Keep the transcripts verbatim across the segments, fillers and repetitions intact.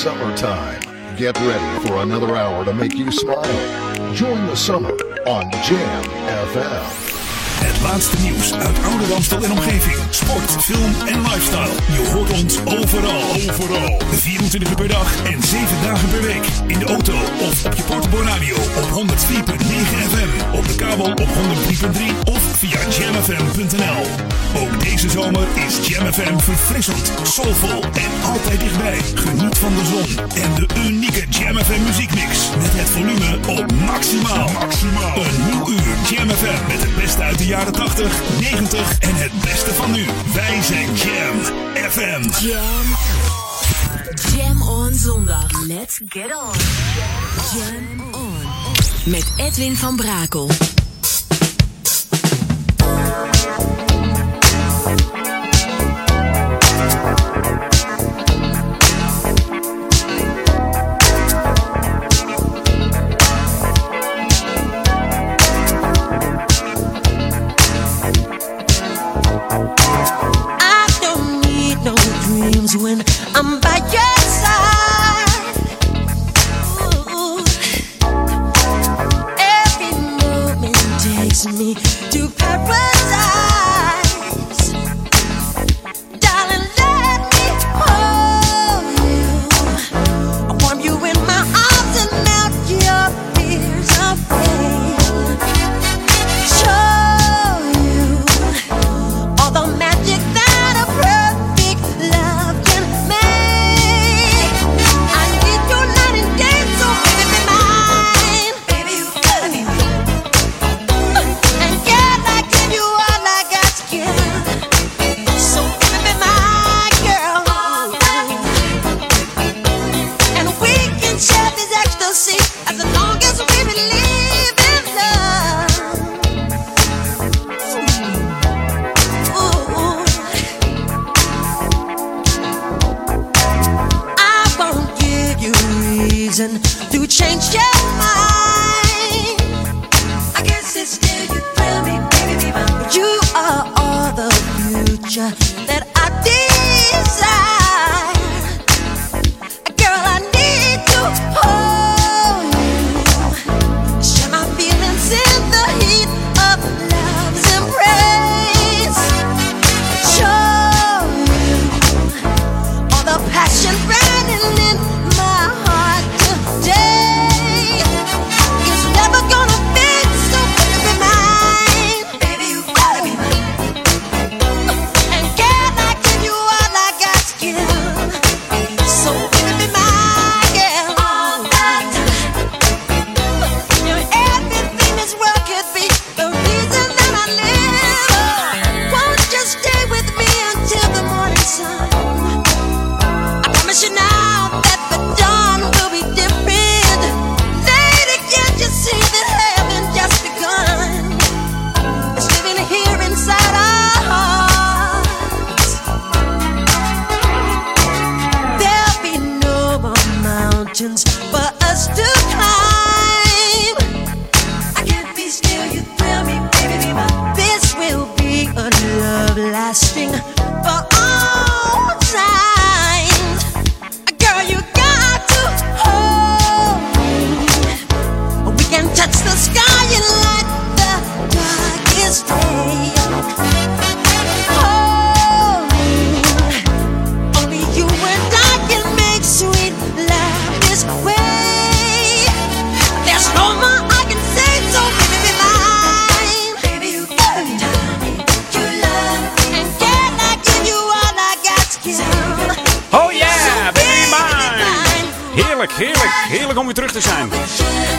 Summertime. Get ready for another hour to make you smile. Join the summer on Jam F M. Het laatste nieuws uit Ouder-Amstel en omgeving. Sport, film en lifestyle. Je hoort ons overal. Overal. vierentwintig uur per dag en zeven dagen per week. In de auto of op je portable radio op honderd vier negen F M. Op de kabel op honderd drie drie of via jam f m punt n l. Ook deze zomer is Jam F M verfrissend, soulvol en altijd dichtbij. Geniet van de zon en de unieke Jam F M muziekmix. Met het volume op maximaal. Maximaal. Een nieuw uur Jam F M met het beste uit de jaren tachtig, negentig en het beste van nu. Wij zijn Jam F M. Jam. Jam on zondag. Let's get on. Jam on. Met Edwin van Brakel. When I'm by your side, ooh, every moment takes me to paradise. Darling, let me hold you. I warm you in my arms and melt your fears away. Show you all the magic that I pray. To change your mind, I can't sit still. You thrill me, baby, be mine. You are all the future that I desire. Girl, I need to hold you, share my feelings in the heat of love's embrace. Show you all the passion burning in my heart.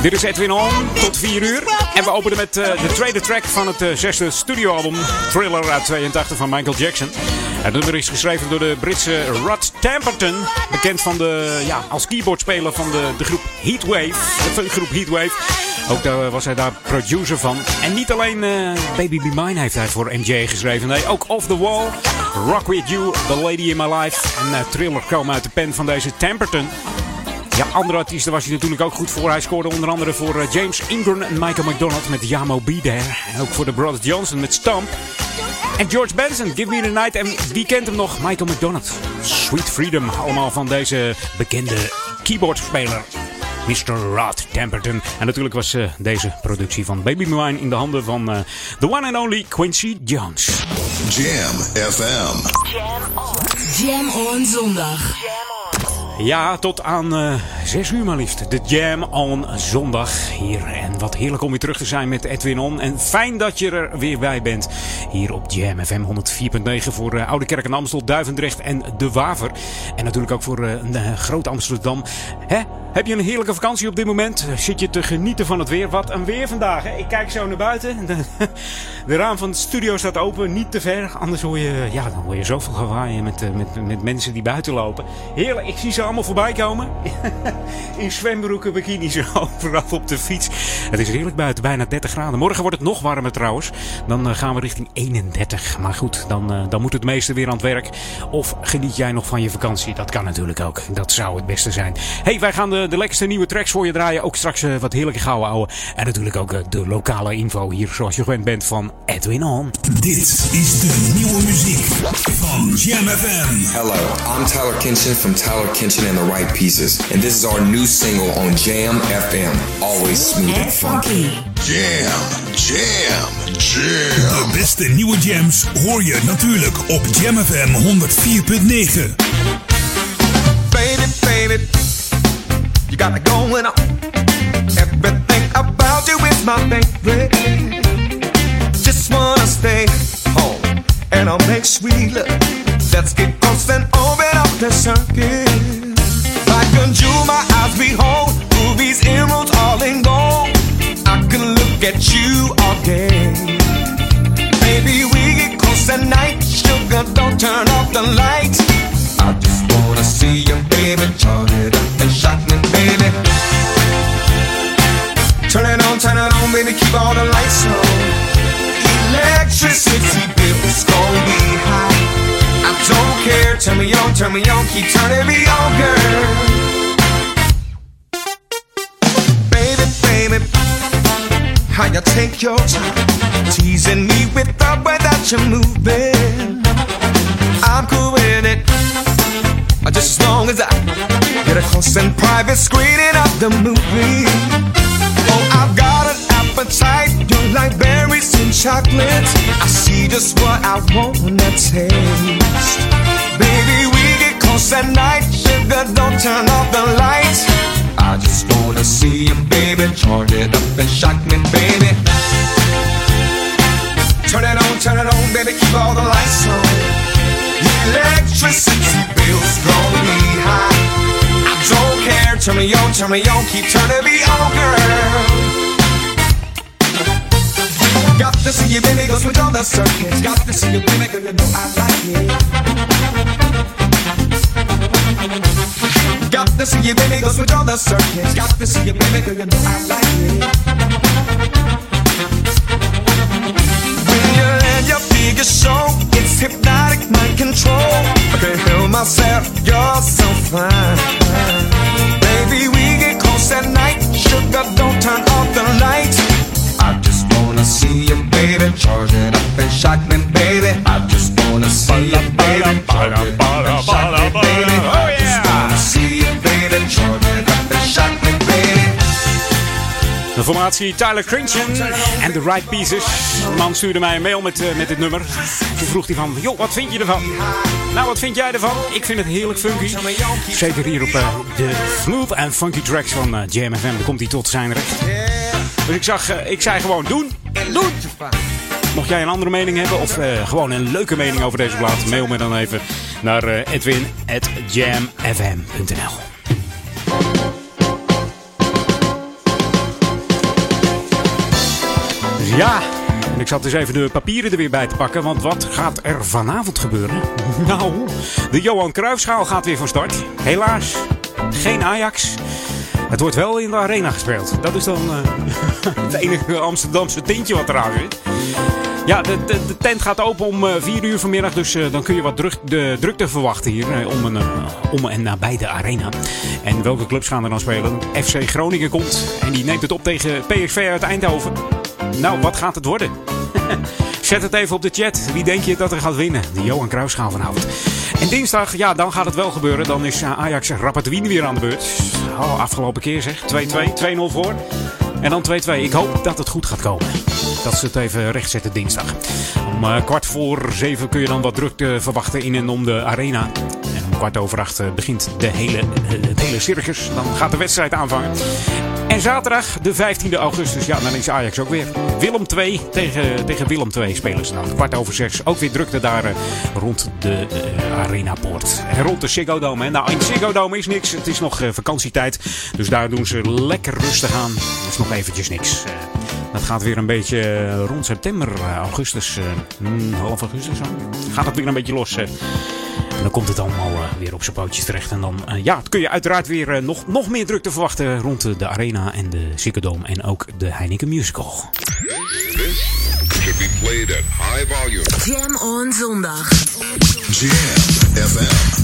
Dit is Edwin On, tot vier uur. En we openen met uh, de tweede track van het uh, zesde studioalbum Thriller uit tweeëntachtig van Michael Jackson. Het nummer is geschreven door de Britse Rod Temperton. Bekend van de, ja, als keyboardspeler van de, de groep Heatwave. De funkgroep Heatwave. Ook daar was hij daar producer van. En niet alleen uh, Baby Be Mine heeft hij voor M J geschreven. Nee, ook Off The Wall, Rock With You, The Lady In My Life. En uh, Thriller komen uit de pen van deze Temperton. Ja, andere artiesten was hij natuurlijk ook goed voor. Hij scoorde onder andere voor James Ingram en Michael McDonald met Yamo Be There. En ook voor de Brothers Johnson met Stamp. En George Benson, Give Me The Night. En wie kent hem nog? Michael McDonald. Sweet Freedom. Allemaal van deze bekende keyboardspeler. mister Rod Temperton. En natuurlijk was uh, deze productie van Baby Mine in de handen van uh, the one and only Quincy Jones. Jam F M. Jam on. Jam on zondag. Jam on. Ja, tot aan uh, zes uur maar liefst. De Jam on zondag hier. En wat heerlijk om weer terug te zijn met Edwin On. En fijn dat je er weer bij bent. Hier op Jam F M honderd vier negen voor uh, Oude Kerk en Amstel, Duivendrecht en De Waver. En natuurlijk ook voor uh, Groot-Amsterdam. Hè? Heb je een heerlijke vakantie op dit moment? Zit je te genieten van het weer? Wat een weer vandaag. Hè? Ik kijk zo naar buiten. De, de raam van de studio staat open. Niet te ver. Anders hoor je, ja, dan hoor je zoveel gewaaien met, met, met mensen die buiten lopen. Heerlijk. Ik zie ze allemaal voorbij komen. In zwembroeken, bikinis, overal op de fiets. Het is heerlijk buiten. Bijna dertig graden. Morgen wordt het nog warmer trouwens. Dan gaan we richting eenendertig. Maar goed, dan, dan moet het meeste weer aan het werk. Of geniet jij nog van je vakantie? Dat kan natuurlijk ook. Dat zou het beste zijn. Hey, wij gaan de De lekkerste nieuwe tracks voor je draaien. Ook straks uh, wat heerlijke gouden ouwe. En natuurlijk ook uh, de lokale info hier zoals je gewend bent van Edwin On. Dit is de nieuwe muziek van Jam F M. Hello, I'm Tyler Kinson from Tyler Kinson and the Right Pieces. And this is our new single on Jam F M. Always smooth and funky. Jam, jam, jam. De beste nieuwe jams hoor je natuurlijk op Jam F M honderd vier negen. Baby, baby. You got it going on. Everything about you is my favorite. Just wanna stay home and I'll make sweet love. Let's get close and open up the circuit. I can jewel my eyes, behold, rubies, emeralds, all in gold. I can look at you all day. Baby, we get close at night. Sugar, don't turn off the lights. I just wanna see you, baby, charge it up and shock me, baby. Turn it on, turn it on, baby, keep all the lights on. Electricity bills gonna be high. I don't care, turn me on, turn me on, keep turning me on, girl. Baby, baby, how you take your time, teasing me with the way that you're moving. I'm cool with it, just as long as I get a close and private screening of the movie. Oh, I've got an appetite, you're like berries and chocolate. I see just what I wanna taste. Baby, we get close at night. Sugar, don't turn off the lights. I just wanna see you, baby. Charge it up and shock me, baby. Turn it on, turn it on, baby. Keep all the lights on. Electricity bills gonna be high. I don't care, turn me on, turn me on, keep turning me on, girl. Got to see you, baby, go switch on the circuit. Got to see you, baby, girl, you know I like it. Got to see you, baby, go switch on the circuit. Got to see you, baby, girl, you know I like it. When you land your biggest show, it's hypnotic, mind control. I can't help myself, you're so fine. Baby, we get close at night. Sugar, don't turn off the lights. I just wanna see you, baby. Charge it up and shock me, baby. I just wanna see you, baby. Charge it up and shock me, baby. I just wanna see you, baby. Charge it up and shock me, baby. De formatie Tyler Kinson en The Right Pieces. De man stuurde mij een mail met, uh, met dit nummer. Toen vroeg hij van, joh, wat vind je ervan? Nou, wat vind jij ervan? Ik vind het heerlijk funky. Zeker hier op uh, de smooth en funky tracks van uh, Jam F M. Dan komt hij tot zijn recht. Dus ik, zag, uh, ik zei gewoon, doen, doen. Mocht jij een andere mening hebben of uh, gewoon een leuke mening over deze plaat, mail me dan even naar uh, edwin at jam f m punt n l. Ja, en ik zat dus even de papieren er weer bij te pakken, want wat gaat er vanavond gebeuren? Nou, de Johan Cruijffschaal gaat weer van start. Helaas, geen Ajax. Het wordt wel in de arena gespeeld. Dat is dan uh, het enige Amsterdamse tintje wat eraan zit. Ja, de, de, de tent gaat open om vier uur vanmiddag, dus uh, dan kun je wat druk, de, drukte verwachten hier uh, om, een, uh, om en nabij de arena. En welke clubs gaan er dan spelen? F C Groningen komt en die neemt het op tegen P S V uit Eindhoven. Nou, wat gaat het worden? Zet het even op de chat. Wie denk je dat er gaat winnen? De Johan Cruijffschaal van Hout. En dinsdag, ja, dan gaat het wel gebeuren. Dan is Ajax Rapid Wien weer aan de beurt. Oh, afgelopen keer zeg. twee twee, twee nul voor. En dan twee twee. Ik hoop dat het goed gaat komen. Dat ze het even rechtzetten dinsdag. Om uh, kwart voor zeven kun je dan wat drukte verwachten in en om de arena. En om kwart over acht begint de hele, het hele circus. Dan gaat de wedstrijd aanvangen. En zaterdag, de vijftiende augustus, ja, dan is Ajax ook weer. Willem twee tegen, tegen Willem twee spelen ze dan. Kwart over zes, ook weer drukte daar uh, rond de uh, Arenapoort. En rond de Ziggo Dome. Nou, in Ziggo Dome is niks. Het is nog uh, vakantietijd. Dus daar doen ze lekker rustig aan. Dus nog eventjes niks. Uh, dat gaat weer een beetje uh, rond september, uh, augustus, uh, mm, half augustus. Uh, gaat het weer een beetje los. Uh. En dan komt het allemaal uh, weer op zijn pootjes terecht. En dan uh, ja, kun je uiteraard weer uh, nog, nog meer drukte verwachten rond de Arena en de Ziggo Dome en ook de Heineken Musical. This should be played at high volume. Jam on zondag. Jam F M.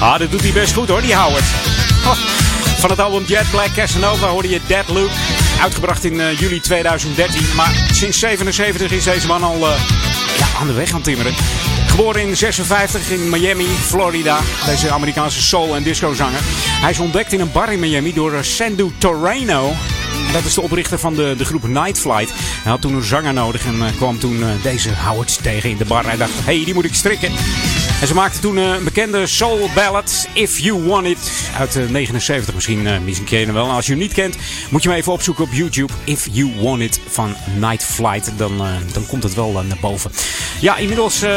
Ah, dat doet hij best goed hoor, die Howard. Oh. Van het album Jet Black Casanova hoorde je Dead Loop. Uitgebracht in uh, juli tweeduizend dertien. Maar sinds zevenenzeventig is deze man al uh, ja, aan de weg gaan timmeren. Geboren in zesenvijftig in Miami, Florida. Deze Amerikaanse soul- en discozanger. Hij is ontdekt in een bar in Miami door Sandu Torano. dat is de oprichter van de, de groep Night Flight. Hij had toen een zanger nodig en uh, kwam toen uh, deze Howard tegen in de bar. Hij dacht, hé, hey, die moet ik strikken. En ze maakten toen een bekende soul ballad, If You Want It, uit negenenzeventig. Misschien, uh, misschien ken je hem wel. Als je hem niet kent, moet je hem even opzoeken op YouTube. If You Want It van Night Flight. Dan, uh, dan komt het wel uh, naar boven. Ja, inmiddels uh,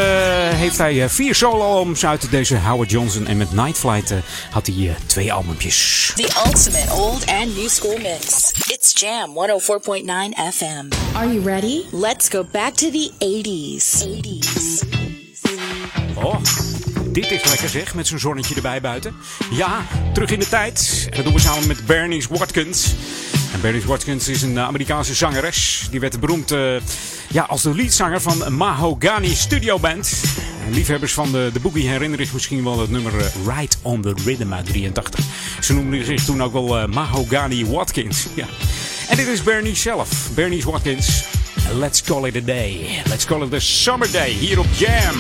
heeft hij vier solo-albums uit deze Howard Johnson. En met Night Flight uh, had hij uh, twee albumpjes. The ultimate old and new school mix. It's Jam honderdvier komma negen F M. Are you ready? Let's go back to the eighties. eighties. Oh, dit is lekker zeg, met zo'n zonnetje erbij buiten. Ja, terug in de tijd. En dat doen we samen met Bernice Watkins. En Bernice Watkins is een Amerikaanse zangeres. Die werd beroemd uh, ja, als de leadzanger van Mahogany Studio Band. En liefhebbers van de, de boogie herinneren zich misschien wel het nummer uh, Ride on the Rhythm uit drieëntachtig. Ze noemden zich toen ook wel uh, Mahogany Watkins. Ja. En dit is Bernice zelf. Bernice Watkins. Let's call it a day. Let's call it a summer day hier op Jam.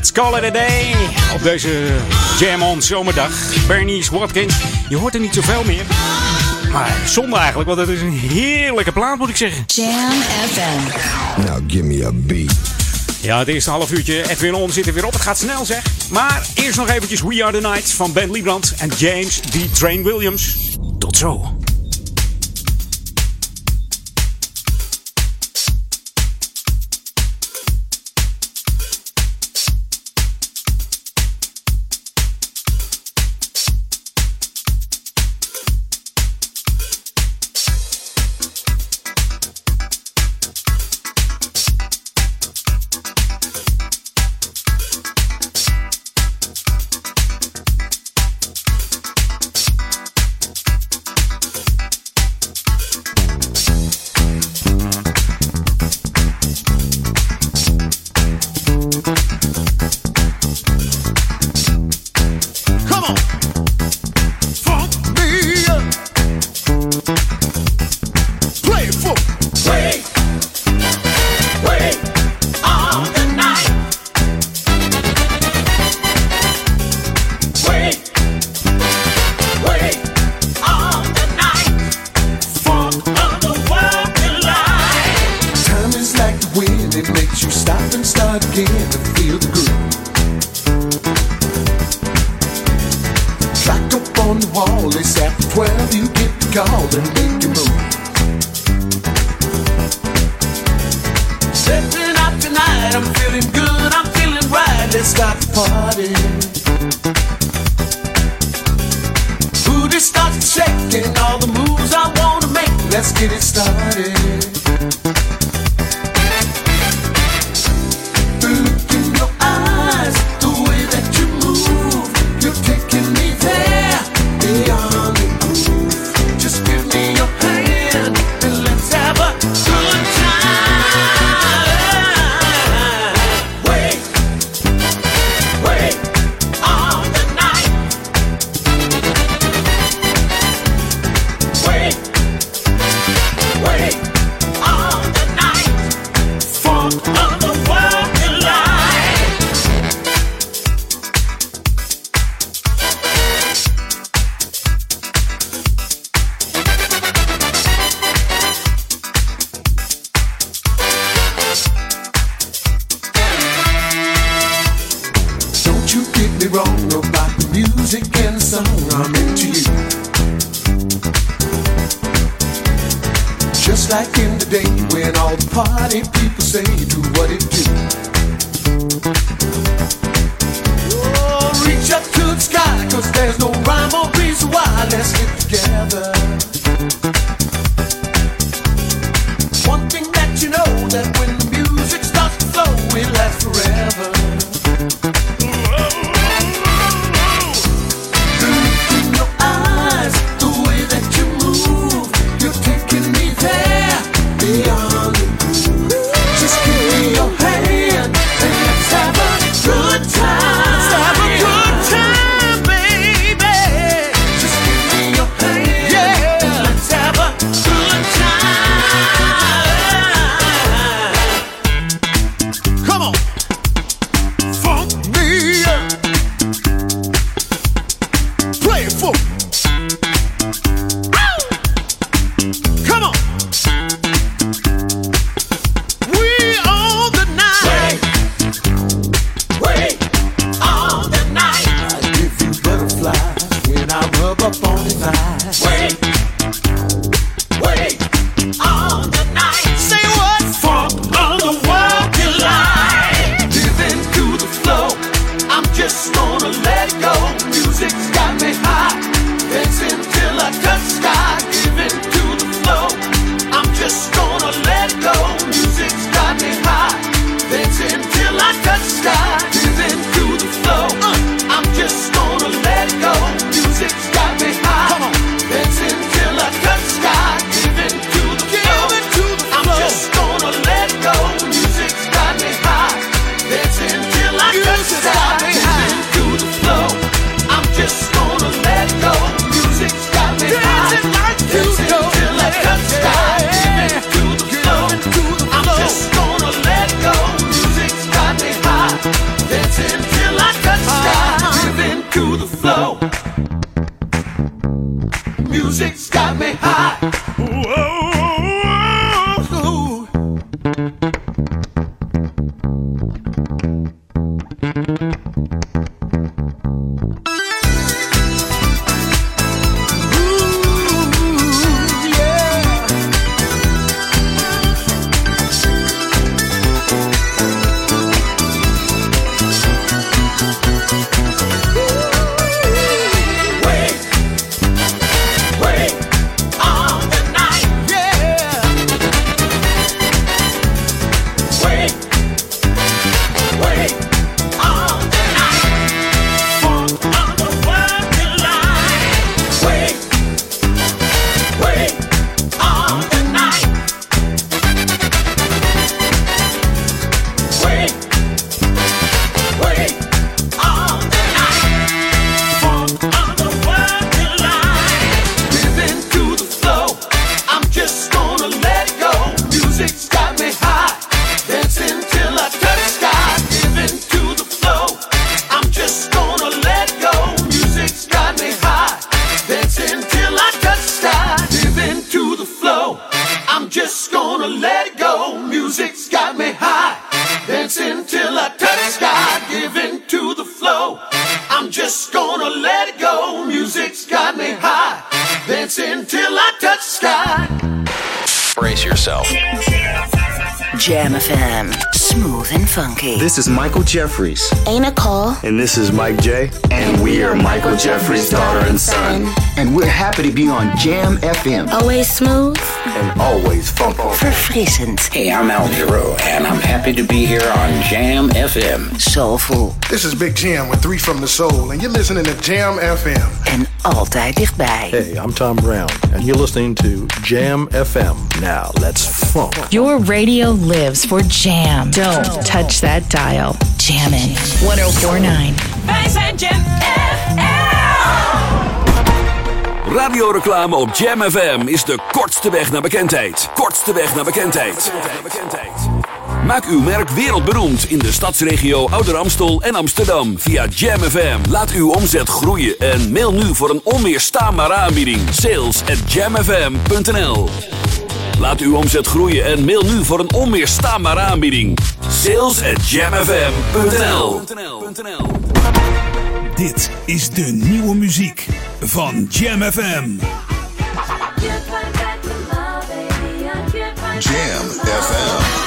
Let's call it a day. Op deze Jam On zomerdag. Bernice Watkins. Je hoort er niet zoveel meer. Maar zonde eigenlijk, want het is een heerlijke plaat, moet ik zeggen. Jam F M. Now give me a beat. Ja, het eerste half uurtje. Edwin On zit er weer op. Het gaat snel, zeg. Maar eerst nog eventjes We Are The Night van Ben Liebrand en James D. Train Williams. Tot zo. That's it. low. Music's got me high. Whoa. Jam F M, smooth and funky. This is Michael Jeffries. Aina Cole. And this is Mike J. And we are Michael Jeffries' daughter and son. And we're happy to be on Jam F M. Always smooth. And always funky. Verfrissend. Hey, I'm Al Giro, and I'm happy to be here on Jam F M. Soulful. This is Big Jam with Three from the Soul, and you're listening to Jam F M. En altijd dichtbij. Hey, I'm Tom Browne, and you're listening to Jam F M. Now, let's funk. Your radio lives for jam. Don't touch that dial. Jammin'. honderdvier komma negen. Wij zijn Jam F M. Radioreclame op Jam F M is de kortste weg naar bekendheid. Kortste weg naar bekendheid. Maak uw merk wereldberoemd in de stadsregio Ouder-Amstel en Amsterdam via Jam F M. Laat uw omzet groeien en mail nu voor een onweerstaanbare aanbieding. Sales at jam f m punt n l. Laat uw omzet groeien en mail nu voor een onweerstaanbare aanbieding. Sales at jam f m punt n l. Dit is de nieuwe muziek van Jam F M. Jam F M.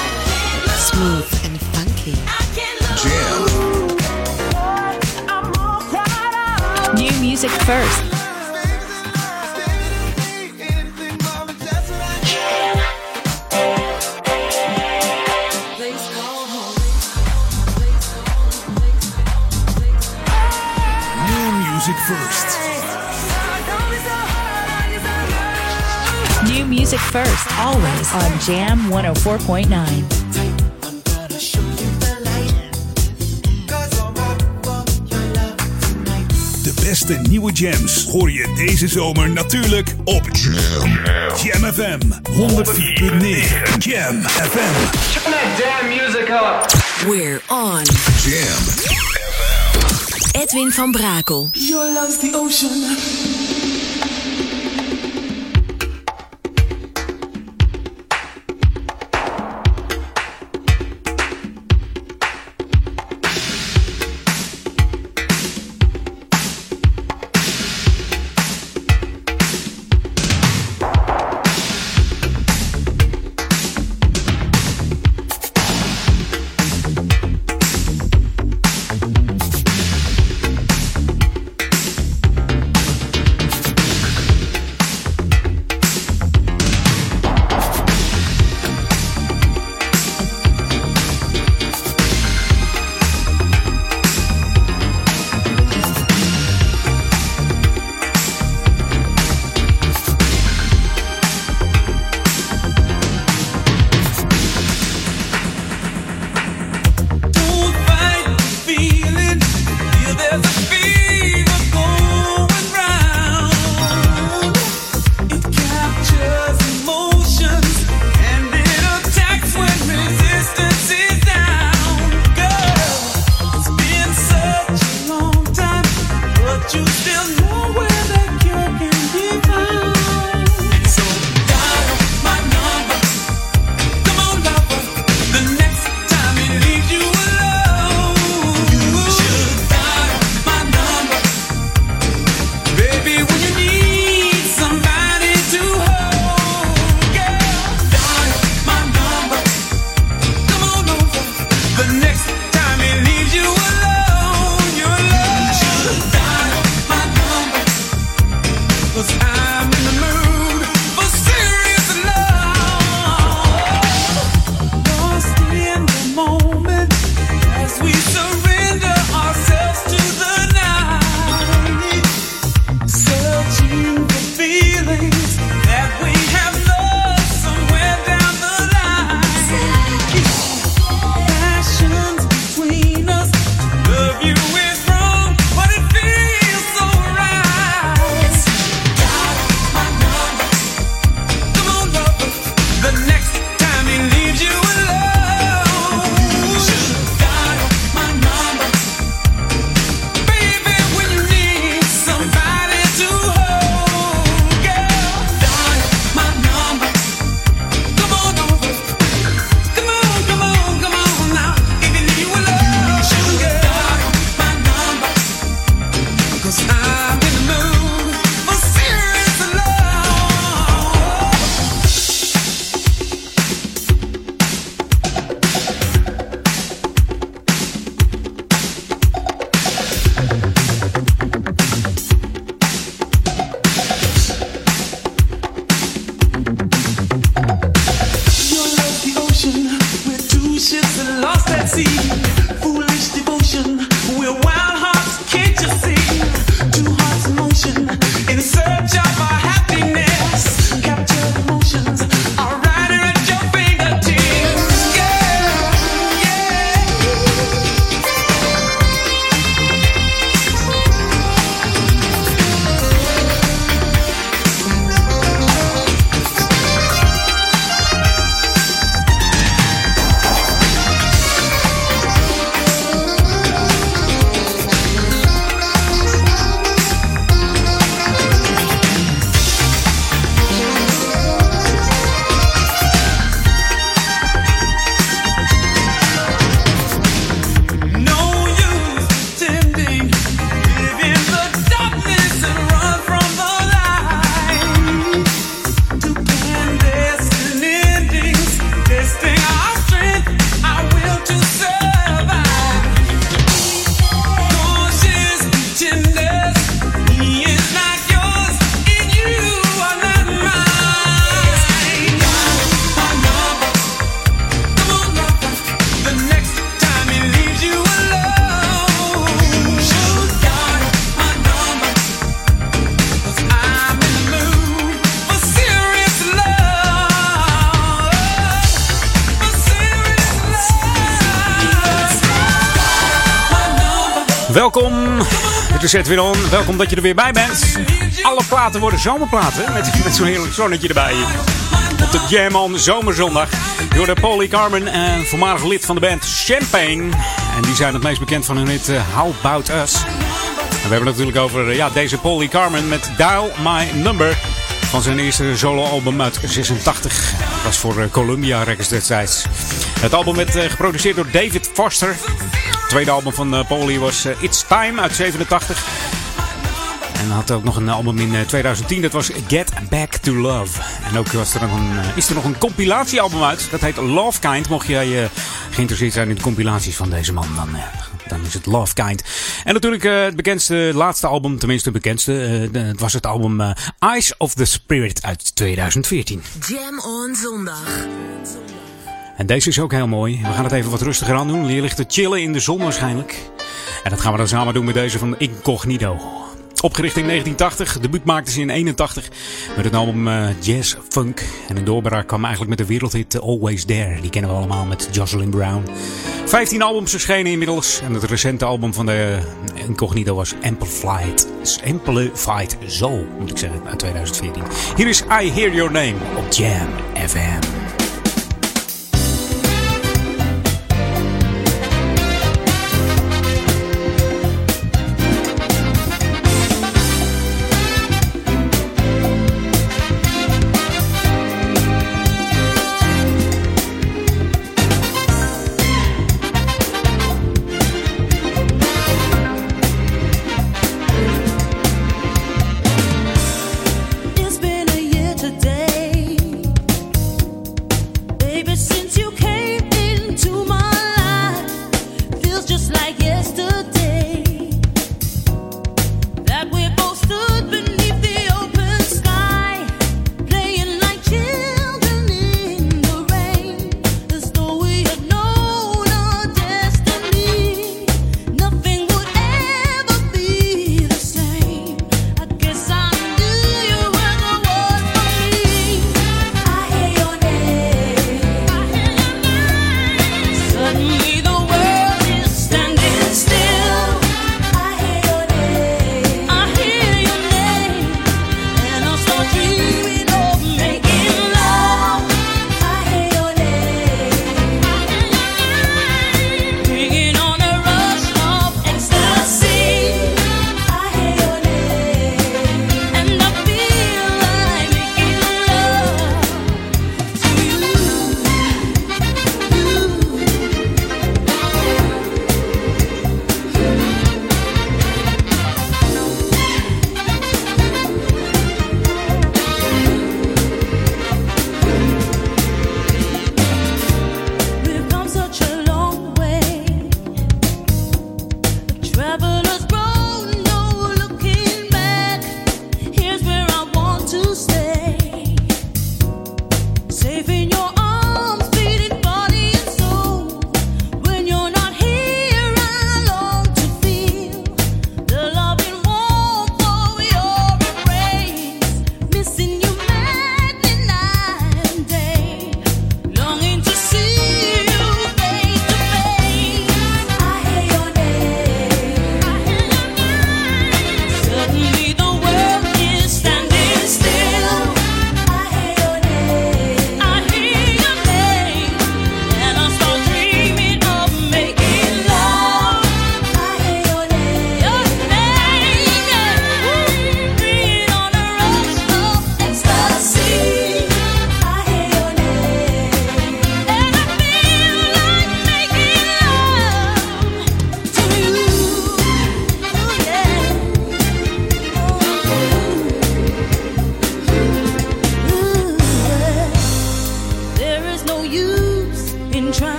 Smooth and funky. Jam. New music first. First. New music first, always on Jam honderdvier komma negen. De beste nieuwe jams hoor je deze zomer natuurlijk op Jam, Jam F M honderdvier komma negen. Jam F M. Turn that damn music up. We're on Jam. Edwin van Brakel. Your love's the ocean. Welkom, het is Edwin On. Welkom dat je er weer bij bent. Alle platen worden zomerplaten met, met zo'n heerlijk zonnetje erbij. Op de Jam On Zomerzondag door de Paulie Carman, een voormalig lid van de band Champagne. En die zijn het meest bekend van hun hit uh, How About Us. En we hebben het natuurlijk over uh, ja, deze Paulie Carman met Dial My Number van zijn eerste soloalbum uit zesentachtig. Dat was voor uh, Columbia Records destijds. Het album werd uh, geproduceerd door David Foster. Het tweede album van uh, Paulie was uh, It's Time uit zevenentachtig. En had ook nog een album in uh, tweeduizend tien, dat was Get Back to Love. En ook was er nog een, uh, is er nog een compilatiealbum uit, dat heet Love Kind. Mocht jij uh, geïnteresseerd zijn in de compilaties van deze man, dan, uh, dan is het Love Kind. En natuurlijk uh, het bekendste, laatste album, tenminste het bekendste, uh, de, het was het album uh, Eyes of the Spirit uit tweeduizend veertien. Jam on Zondag. En deze is ook heel mooi. We gaan het even wat rustiger aan doen. Hier ligt te chillen in de zon waarschijnlijk. En dat gaan we dan samen doen met deze van Incognito. Opgericht in negentien tachtig. Debuut maakte ze in eenentachtig met het album uh, Jazz Funk. En een doorbraak kwam eigenlijk met de wereldhit Always There. Die kennen we allemaal met Jocelyn Brown. vijftien albums verschenen inmiddels. En het recente album van de uh, Incognito was Amplified. Amplified Soul, moet ik zeggen, uit tweeduizend veertien. Hier is I Hear Your Name op Jam F M.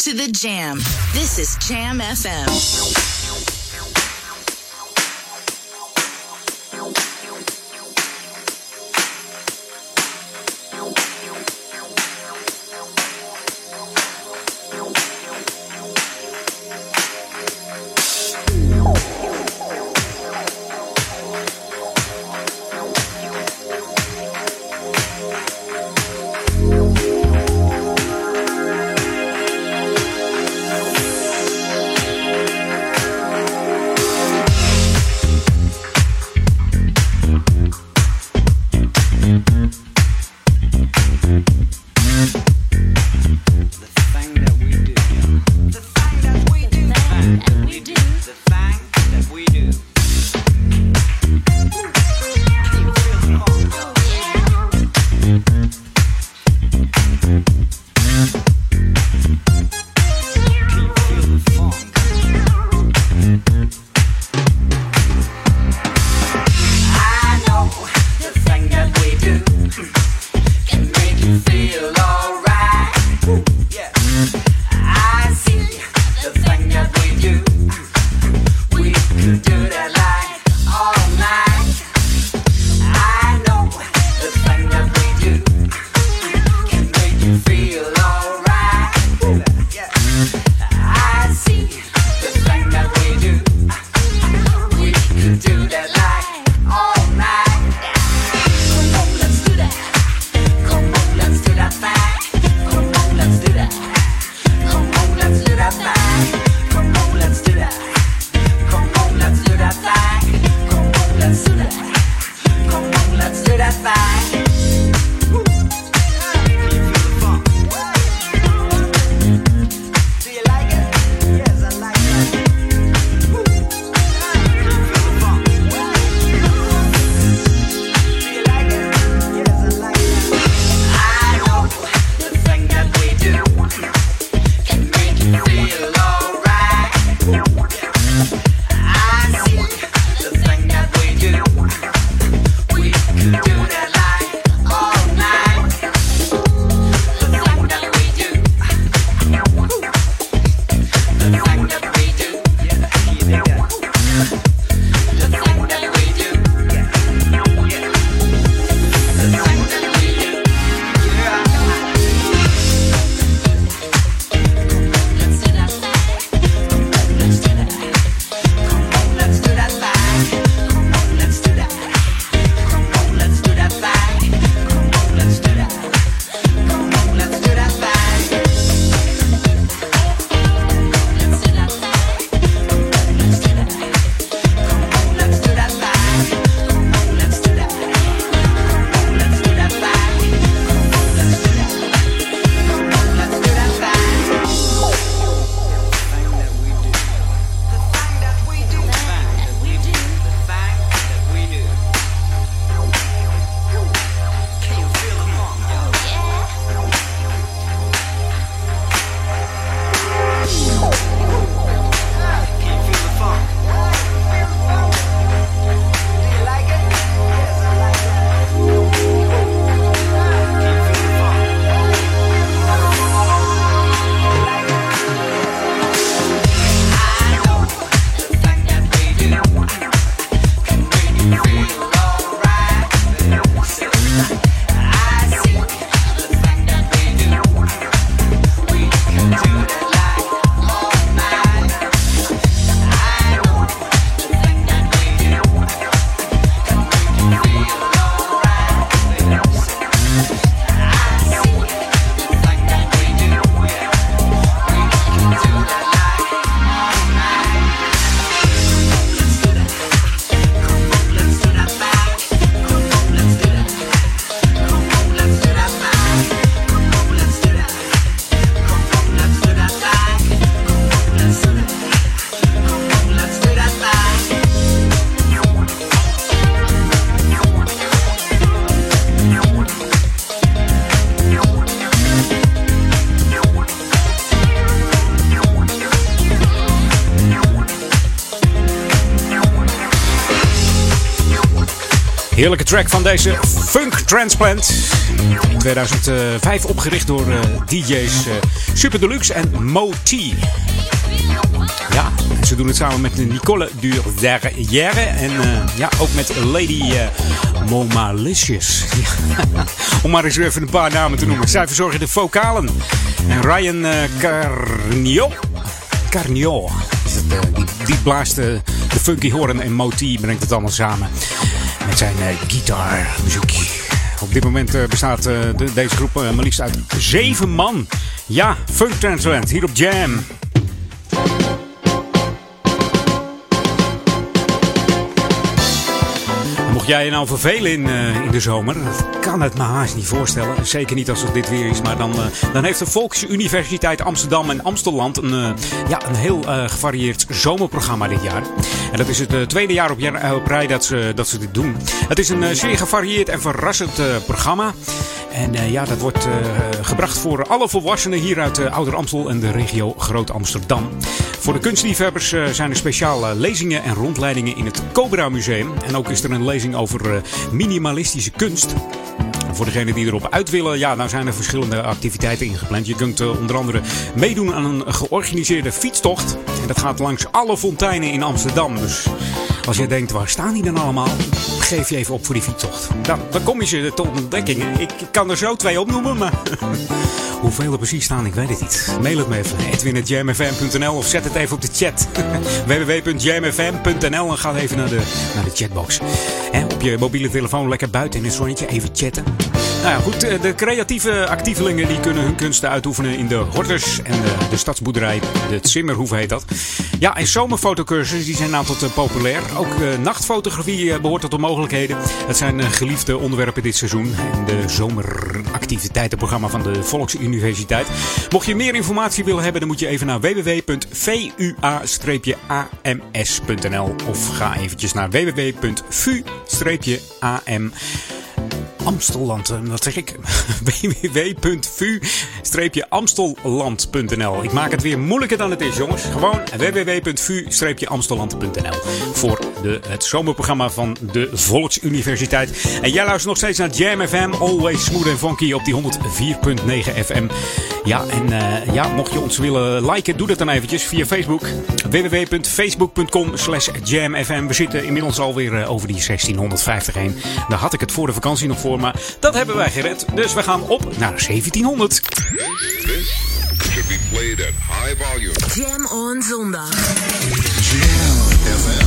To the Jam. This is Jam F M. I see the thing that we do. We can do that live. Heerlijke track van deze Funk Transplant. In tweeduizend vijf opgericht door uh, D J's uh, Super Deluxe en Moti. Ja, en ze doen het samen met Nicole Duverrière en uh, ja, ook met Lady uh, Momalicious. Om maar eens even een paar namen te noemen. Zij verzorgen de vocalen. En Ryan uh, Carnio. Carnio. Is het, uh, die, die blaast uh, de funky hoorn en Moti brengt het allemaal samen. Met zijn uh, gitaarmuziek. Op dit moment uh, bestaat uh, de, deze groep uh, maar liefst uit zeven man. Ja, Funk Transplant hier op Jam. Mocht jij je nou vervelen in, uh, in de zomer, kan het me haast niet voorstellen. Zeker niet als het dit weer is. Maar dan, uh, dan heeft de Volksuniversiteit Amsterdam en Amstelland een, uh, ja, een heel uh, gevarieerd zomerprogramma dit jaar. En dat is het uh, tweede jaar op, jaar, uh, op rij dat ze, dat ze dit doen. Het is een uh, zeer gevarieerd en verrassend uh, programma. En uh, ja, dat wordt uh, gebracht voor alle volwassenen hier uit uh, Ouder-Amstel en de regio Groot-Amsterdam. Voor de kunstliefhebbers uh, zijn er speciale lezingen en rondleidingen in het Cobra Museum. En ook is er een lezing over uh, minimalistische kunst. Voor degenen die erop uit willen, ja, nou zijn er verschillende activiteiten ingepland. Je kunt uh, onder andere meedoen aan een georganiseerde fietstocht. En dat gaat langs alle fonteinen in Amsterdam. Dus als jij denkt, waar staan die dan allemaal? Geef je even op voor die fietstocht. Nou, dan kom je ze tot ontdekkingen. Ik kan er zo twee opnoemen, maar hoeveel er precies staan, ik weet het niet. Mail het me even naar edwin at jammfm punt n l of zet het even op de chat. w w w punt jammfm punt n l en ga even naar de, naar de chatbox. He, op je mobiele telefoon lekker buiten in het zonnetje even chatten. Nou ja, goed, de creatieve actievelingen die kunnen hun kunsten uitoefenen in de Hortus en de, de stadsboerderij, de Zimmerhoef heet dat. Ja, en zomerfotocursussen, die zijn een aantal te populair. Ook uh, nachtfotografie behoort tot de mogelijkheden. Het zijn uh, geliefde onderwerpen dit seizoen. En de zomeractiviteitenprogramma van de Volksuniversiteit. Mocht je meer informatie willen hebben, dan moet je even naar w w w punt v u a streepje a m s punt n l of ga eventjes naar w w w punt v u streepje a m s punt n l. Amstelland, wat zeg ik? w w w punt v u streepje amstelland punt n l. Ik maak het weer moeilijker dan het is, jongens. Gewoon w w w punt v u streepje amstelland punt n l voor de, het zomerprogramma van de Volksuniversiteit. En jij luistert nog steeds naar Jam F M, always smooth en funky op die honderd vier punt negen F M. Ja, en uh, ja, mocht je ons willen liken, doe dat dan eventjes via Facebook. w w w punt facebook punt com slash jam f m. We zitten inmiddels alweer uh, over die zestienhonderdvijftig heen. Daar had ik het voor de vakantie nog voor. Maar dat hebben wij gered, dus we gaan op naar zeventienhonderd. Jam on zondag. Jam F M.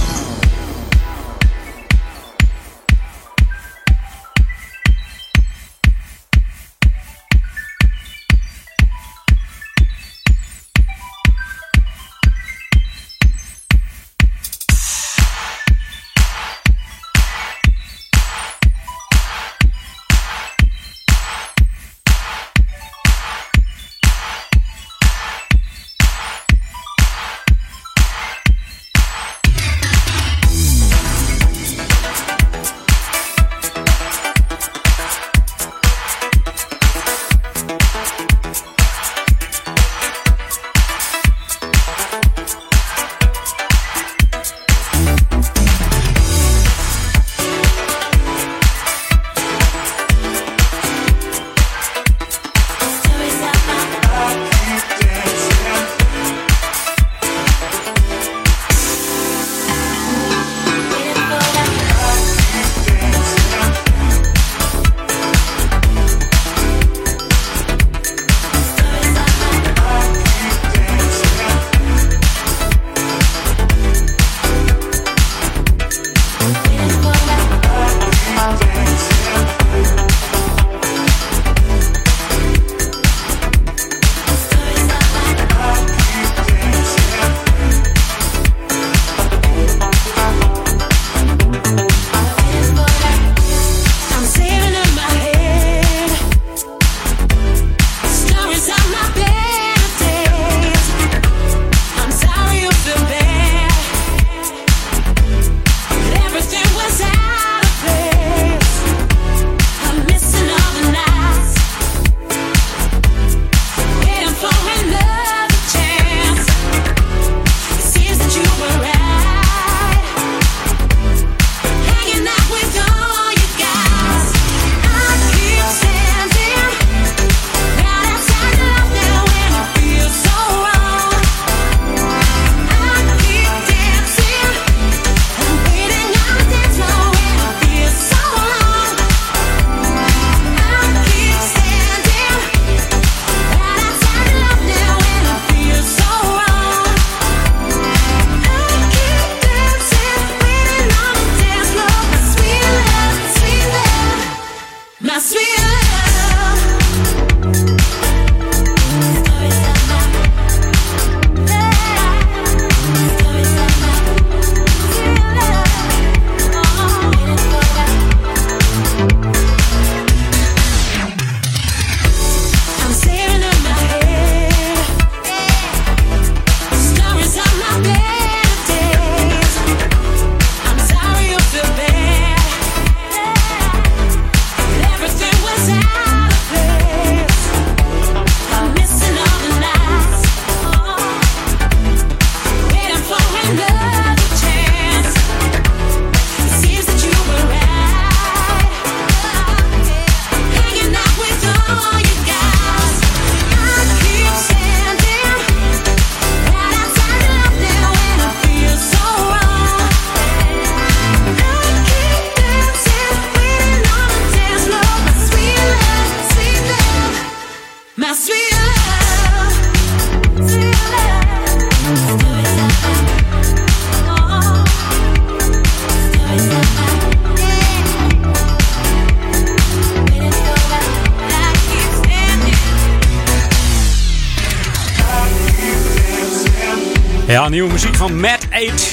Nieuwe muziek van Matt Eight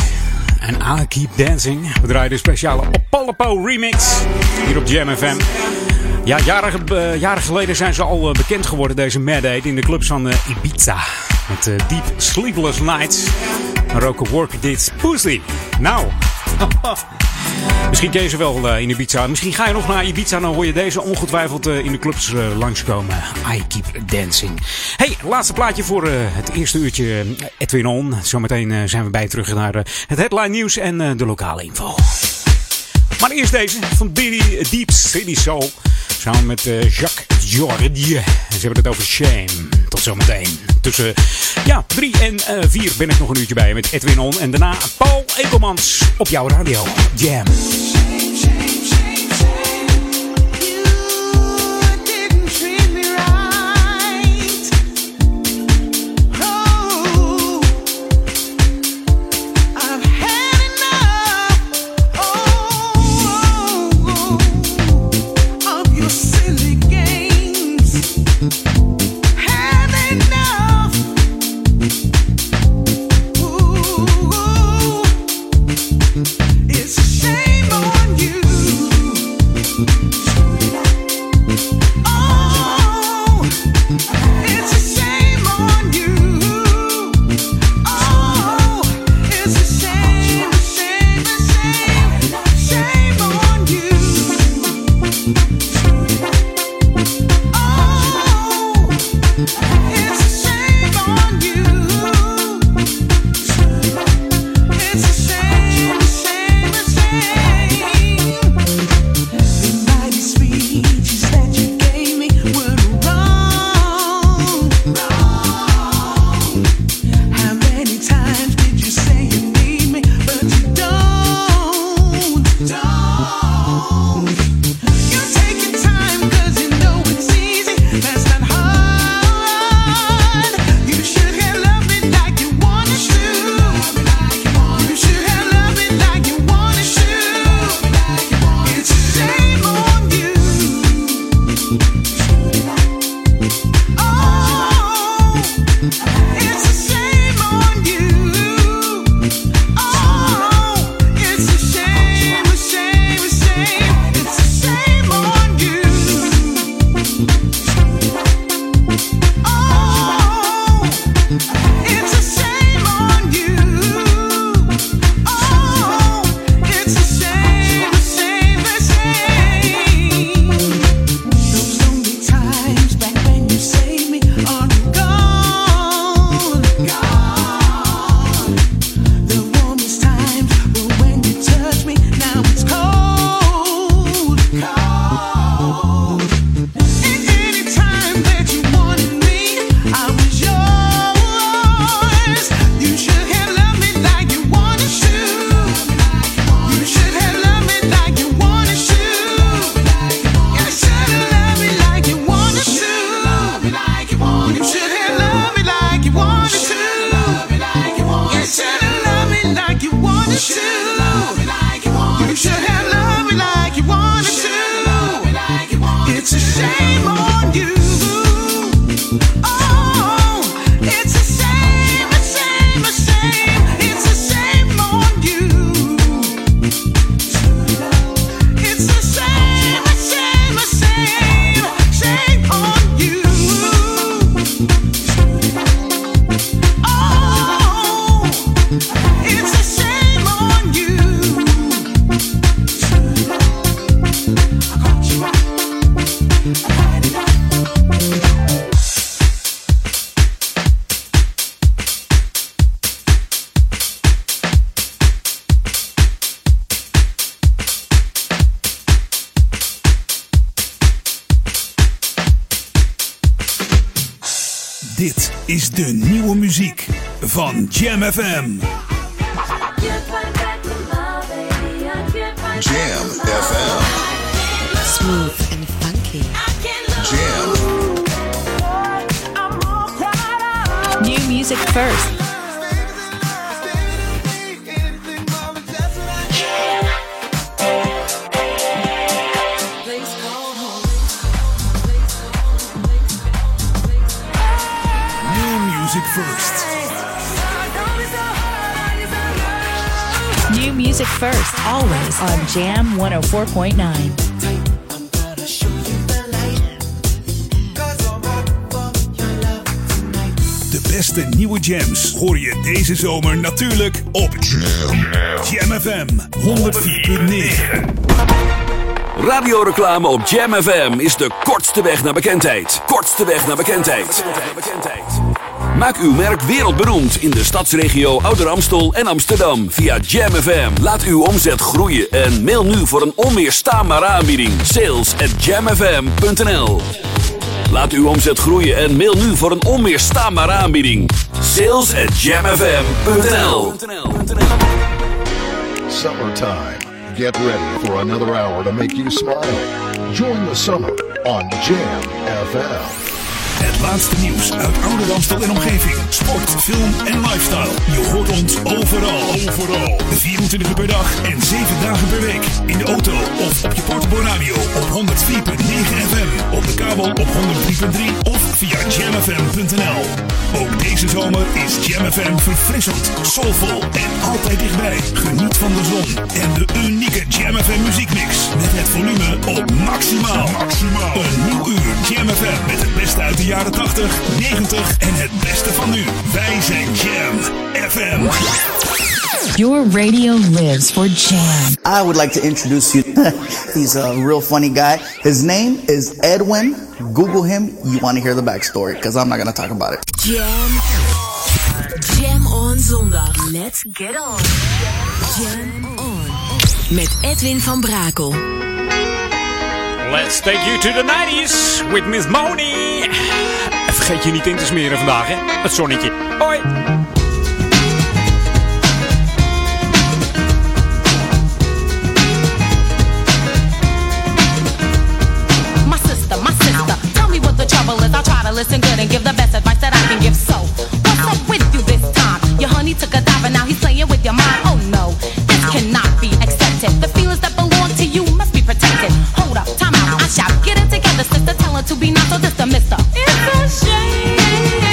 en I Keep Dancing. We draaien de speciale Opalapo remix hier op Jam F M. Ja, jaren, uh, jaren geleden zijn ze al uh, bekend geworden, deze Matt Eight, in de clubs van uh, Ibiza. Met uh, Deep Sleepless Nights. Maar ook Work This Pussy. Nou, misschien ken je ze wel uh, in Ibiza. Misschien ga je nog naar Ibiza en dan hoor je deze ongetwijfeld uh, in de clubs uh, langskomen. I Keep Dancing. Hey, laatste plaatje voor uh, het eerste uurtje Edwin On. Zometeen uh, zijn we bij terug naar uh, het headline nieuws en uh, de lokale info. Maar eerst deze van Didi, Deep City Soul. Samen met uh, Jacques Jordië. Ze hebben het over Shame. Tot zometeen. Tussen ja, drie en uh, vier ben ik nog een uurtje bij met Edwin On. En daarna Paul Ekelmans op jouw radio. Jam. You should have loved me like you wanted to. Dit is de nieuwe muziek van Jam F M. Jam F M. Smooth and funky. Jam. New music first. New music first, always on Jam one oh four point nine. De beste nieuwe jams hoor je deze zomer natuurlijk op Jam, Jam F M honderd vier komma negen. Radioreclame op Jam F M is de kortste weg naar bekendheid. Kortste weg naar bekendheid. Maak uw merk wereldberoemd in de stadsregio Ouder-Amstel en Amsterdam via Jam F M. Laat uw omzet groeien en mail nu voor een onweerstaanbare aanbieding. sales at jam f m dot n l. Laat uw omzet groeien en mail nu voor een onweerstaanbare aanbieding. sales at jam f m dot n l. Summertime. Get ready for another hour to make you smile. Join the summer on Jam F M. Het laatste nieuws uit Ouder-Amstel en omgeving. Sport, film en lifestyle. Je hoort ons overal. Overal. vierentwintig uur per dag en zeven dagen per week. In de auto of op je portable radio op honderd vier komma negen F M. Op de kabel op honderd drie komma drie of via jam f m dot n l. Ook deze zomer is Jam F M verfrissend, soulvol en altijd dichtbij. Geniet van de zon en de unieke Jam F M muziekmix. Met het volume op maximaal. Maximaal. Een nieuw uur Jam F M met het beste uit de jaren tachtig, negentig en het beste van nu. Wij zijn Jam F M. Your radio lives for Jam. I would like to introduce you. He's a real funny guy. His name is Edwin. Google him. You want to hear the backstory because I'm not going to talk about it. Jam. Jam on zondag. Let's get on. Jam on. Met Edwin van Brakel. Let's take you to the nineties with Miss Moni. En vergeet je niet in te smeren vandaag, hè? Het zonnetje. Hoi! My sister, my sister, tell me what the trouble is. I'll try to listen good and give the best advice that I can give. So, what's up with you this time? Your honey took a dive and now he's playing with your mind. Oh no, this cannot be accepted. The feelings that belong to you must be protected. Hold up, time out, I shall get it together, sister. Tell her to be not so distant, mister. It's a shame.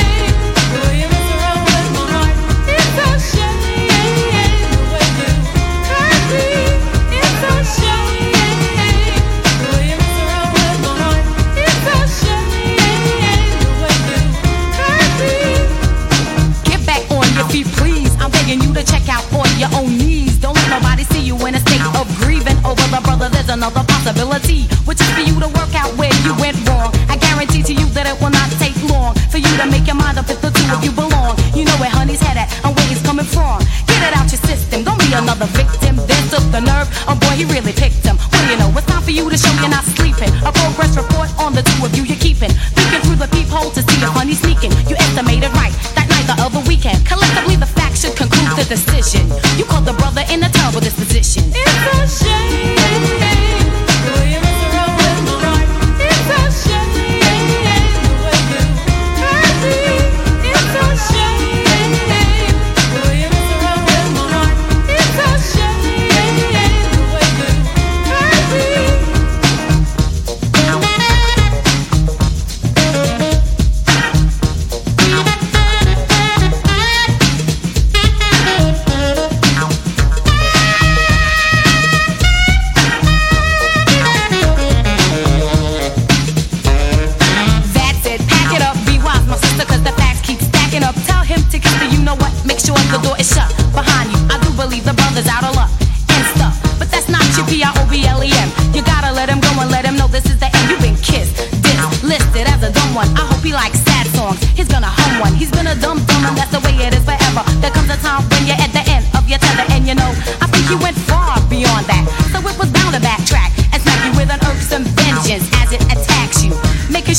Another possibility, which is for you to work out where you went wrong. I guarantee to you that it will not take long for you to make your mind up if the two of you belong. You know where honey's headed and where he's coming from. Get it out your system, don't be another victim. Then took the nerve, oh boy, he really picked him. Well, you know, it's time for you to show you're not sleeping. A progress report on the two of you you're keeping. Peeking through the peephole to see if honey's sneaking. You estimated right that night the other weekend. Collectively, the facts should conclude the decision. You caught the brother in a terrible disposition. It's a shame.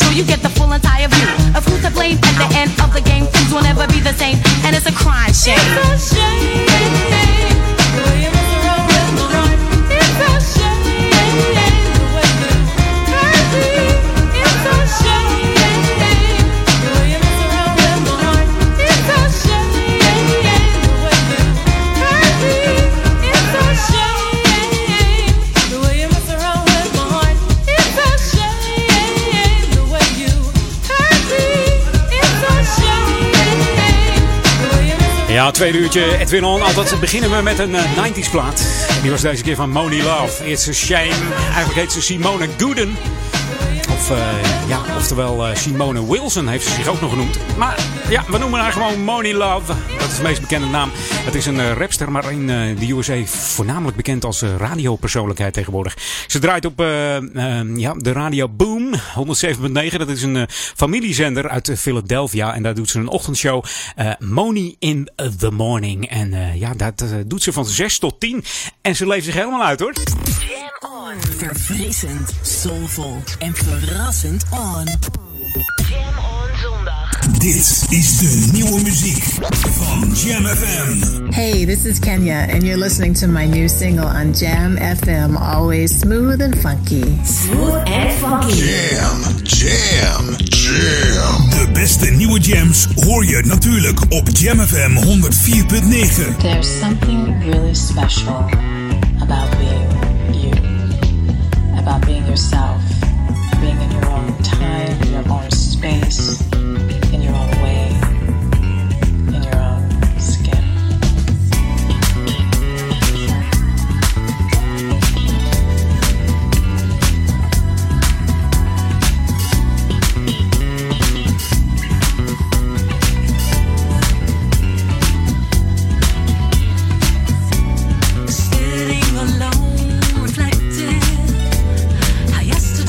making sure you get the full entire view of who's to blame at the end of the game. Things will never be the same, and it's a crying shame. It's a shame. It's a shame. Ja, tweede uurtje Edwin On. Altijd beginnen we met een uh, negentiger jaren plaat. Die was deze keer van Monie Love. It's a shame. Eigenlijk heet ze Simone Gooden. Of, uh, ja, oftewel uh, Simone Wilson heeft ze zich ook nog genoemd. Maar ja, we noemen haar gewoon Monie Love. Dat is de meest bekende naam. Het is een uh, rapster, maar in uh, de U S A voornamelijk bekend als uh, radiopersoonlijkheid tegenwoordig. Ze draait op uh, uh, ja, de radio Boom honderd zeven komma negen. Dat is een uh, familiezender uit Philadelphia. En daar doet ze een ochtendshow. Uh, Monie in the Morning. En uh, ja, dat uh, doet ze van zes tot tien. En ze leeft zich helemaal uit, hoor. Jam On. Verfrissend, soulful en verrassend on. Jam On Zondag. Dit is de nieuwe muziek van Jam F M. Hey, this is Kenya and you're listening to my new single on Jam F M. Always smooth and funky. Smooth and funky. Jam, jam, jam. De beste nieuwe jams hoor je natuurlijk op Jam F M honderd vier komma negen. There's something really special about being you. About being yourself. Being in your own time, your own space. Sitting alone, reflecting, I asked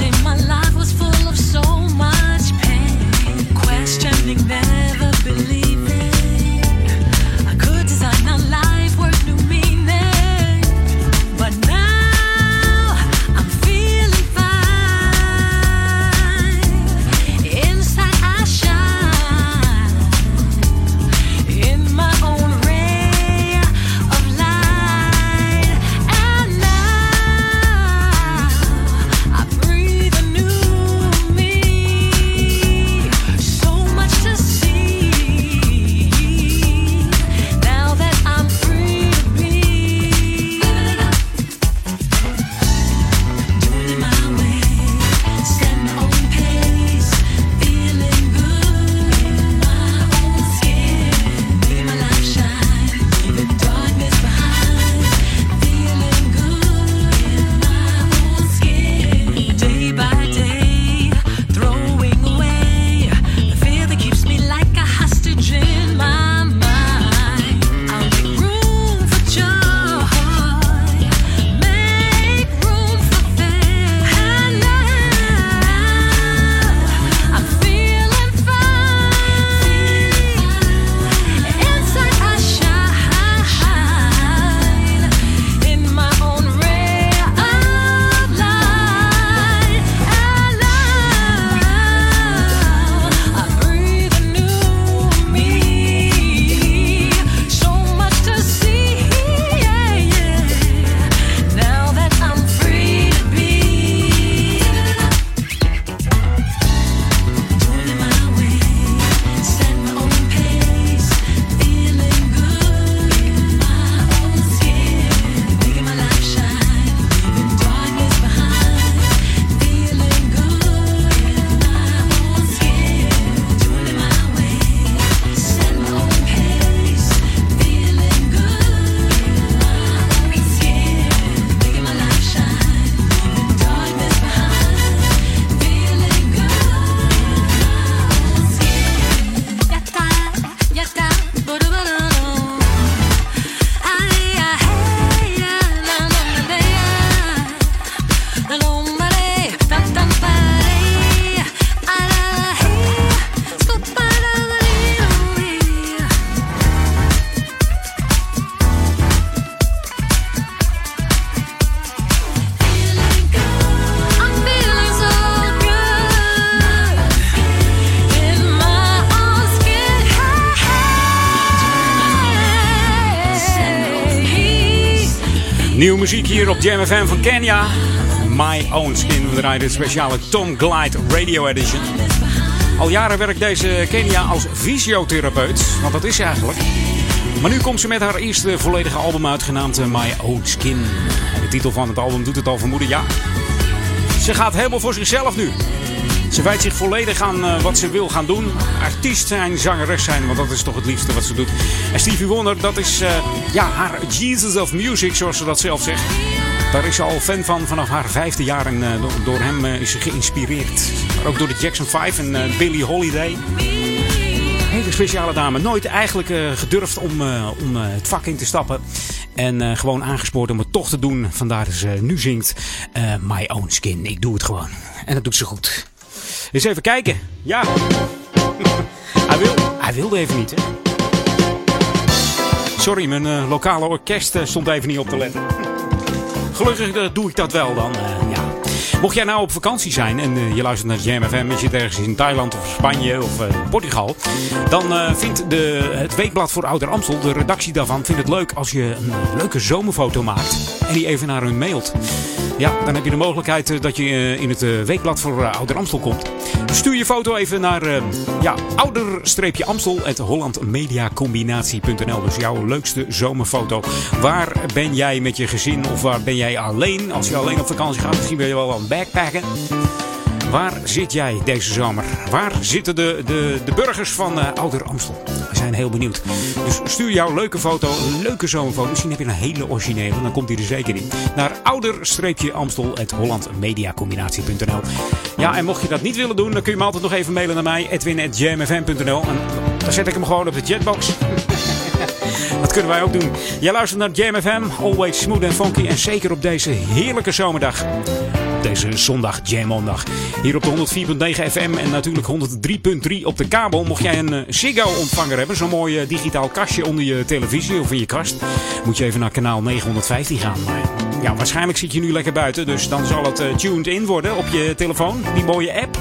Nieuwe muziek hier op Jam F M van Kenya. My Own Skin, we draaien de speciale Tom Glide Radio Edition. Al jaren werkt deze Kenya als fysiotherapeut, want dat is ze eigenlijk. Maar nu komt ze met haar eerste volledige album uit, genaamd My Own Skin. De titel van het album doet het al vermoeden, ja. Ze gaat helemaal voor zichzelf nu. Ze wijdt zich volledig aan uh, wat ze wil gaan doen. Artiest zijn, zangeres zijn, want dat is toch het liefste wat ze doet. En Stevie Wonder, dat is uh, ja, haar Jesus of Music, zoals ze dat zelf zegt. Daar is ze al fan van vanaf haar vijfde jaar. En uh, door hem uh, is ze geïnspireerd. Maar ook door de Jackson Five en uh, Billie Holiday. Hele speciale dame. Nooit eigenlijk uh, gedurfd om, uh, om uh, het vak in te stappen. En uh, gewoon aangespoord om het toch te doen. Vandaar dat ze nu zingt uh, My Own Skin. Ik doe het gewoon. En dat doet ze goed. Eens even kijken. Ja. hij, wil, hij wilde even niet, hè. Sorry, mijn uh, lokale orkest uh, stond even niet op te letten. Gelukkig uh, doe ik dat wel dan. Uh, ja. Mocht jij nou op vakantie zijn en uh, je luistert naar Jam F M... en je zit ergens in Thailand of Spanje of uh, Portugal... dan uh, vindt de, het weekblad voor Ouder-Amstel, de redactie daarvan... vindt het leuk als je een leuke zomerfoto maakt en die even naar hun mailt... Ja, dan heb je de mogelijkheid dat je in het weekblad voor Ouder-Amstel komt. Stuur je foto even naar ja, ouder-amstel at hollandmediacombinatie punt n l. Dus jouw leukste zomerfoto. Waar ben jij met je gezin of waar ben jij alleen? Als je alleen op vakantie gaat, misschien ben je wel aan het backpacken. Waar zit jij deze zomer? Waar zitten de, de, de burgers van uh, Ouder-Amstel? We zijn heel benieuwd. Dus stuur jouw leuke foto, leuke zomerfoto. Misschien heb je een hele originele, dan komt die er zeker in. Naar ouder-amstel at hollandmediacombinatie punt n l. Ja, en mocht je dat niet willen doen, dan kun je me altijd nog even mailen naar mij. edwin at jammfm punt n l. En dan zet ik hem gewoon op de chatbox. Dat kunnen wij ook doen. Jij luistert naar Jam F M. Always smooth and funky. En zeker op deze heerlijke zomerdag. Deze zondag, Jam-ondag. Hier op de honderd vier punt negen F M en natuurlijk honderd drie punt drie op de kabel. Mocht jij een uh, Ziggo-ontvanger hebben, zo'n mooi uh, digitaal kastje onder je televisie of in je kast, moet je even naar kanaal negenhonderdvijftien gaan. Maar ja, waarschijnlijk zit je nu lekker buiten, dus dan zal het uh, tuned in worden op je telefoon. Die mooie app.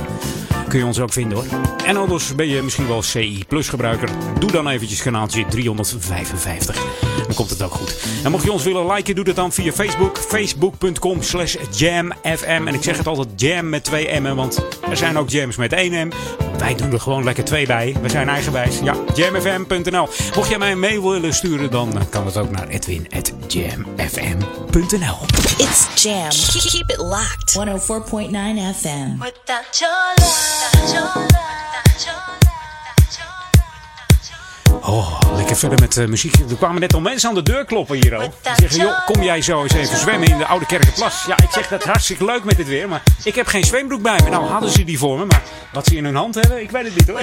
Kun je ons ook vinden hoor. En anders ben je misschien wel C I Plus gebruiker. Doe dan eventjes kanaaltje driehonderdvijfenvijftig. Dan komt het ook goed. En mocht je ons willen liken, doe dat dan via Facebook. facebook punt com slash jam f m. En ik zeg het altijd jam met twee m'en. Want er zijn ook jams met één m. Wij doen er gewoon lekker twee bij. We zijn eigenwijs. Ja, jam f m punt n l. Mocht jij mij een mail willen sturen, dan kan het ook naar edwin at jammfm punt n l. It's Jam. Keep it locked. honderd vier punt negen F M. With that your love, your love, your love. Oh, lekker verder met uh, muziek. Er kwamen net al mensen aan de deur kloppen hier al. Die zeggen, joh, kom jij zo eens even zwemmen in de Oude Kerkenplas? Ja, ik zeg dat hartstikke leuk met dit weer, maar ik heb geen zwembroek bij me. Nou, hadden ze die voor me, maar wat ze in hun hand hebben, ik weet het niet hoor.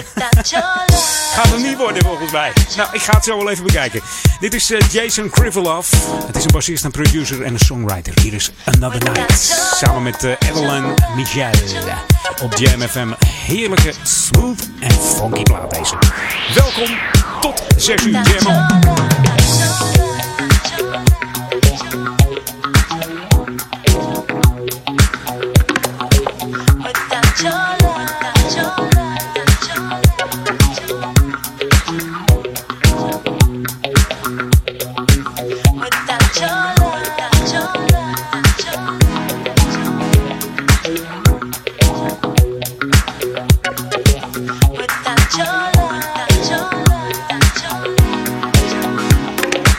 Gaat hem niet worden volgens mij. Nou, ik ga het zo wel even bekijken. Dit is uh, Jason Kriveloff. Het is een bassist, een producer en een songwriter. Hier is Another Night. Samen met uh, Evelyn Michel. Op Jam F M. Heerlijke, smooth en funky plaat deze. Welkom tot zes uur Jam On.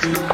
Thank you.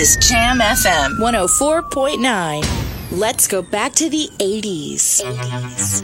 is Jam F M one oh four point nine. Let's go back to the eighties. eighties.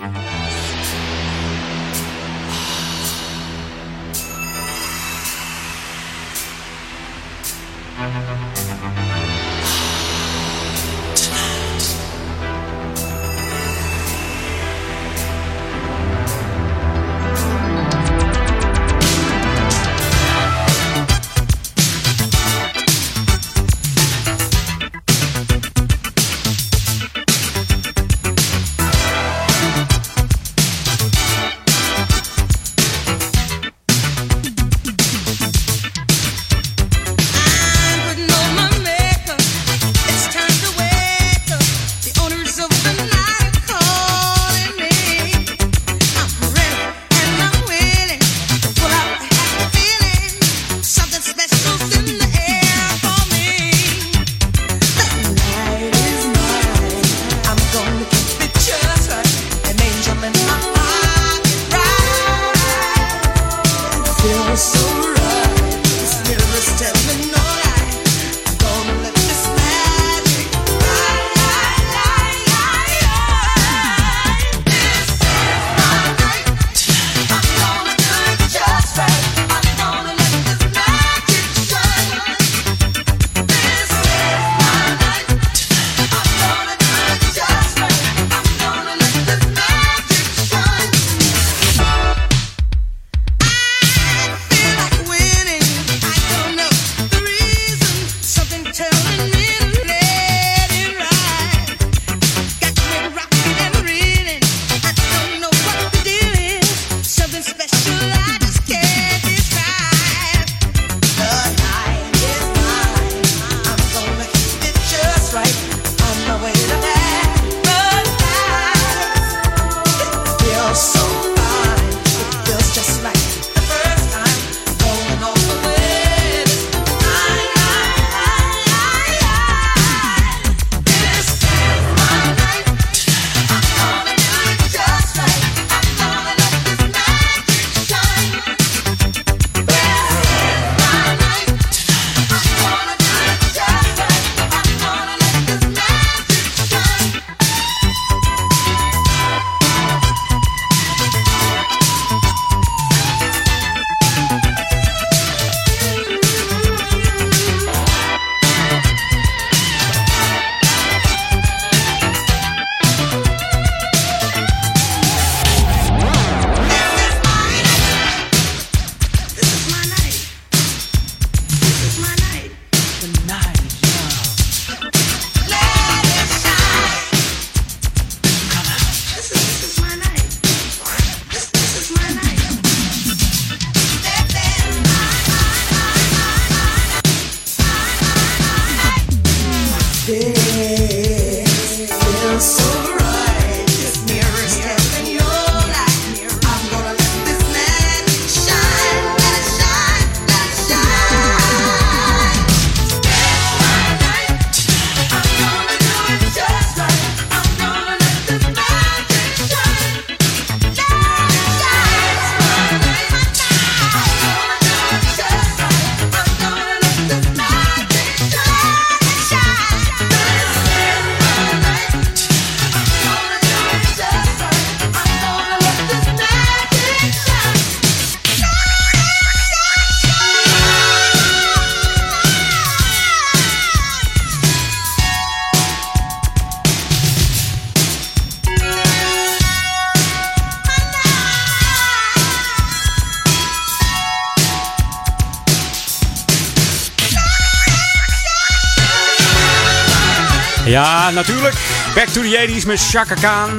Ja, natuurlijk. Back to the eighties met Shaka Khan.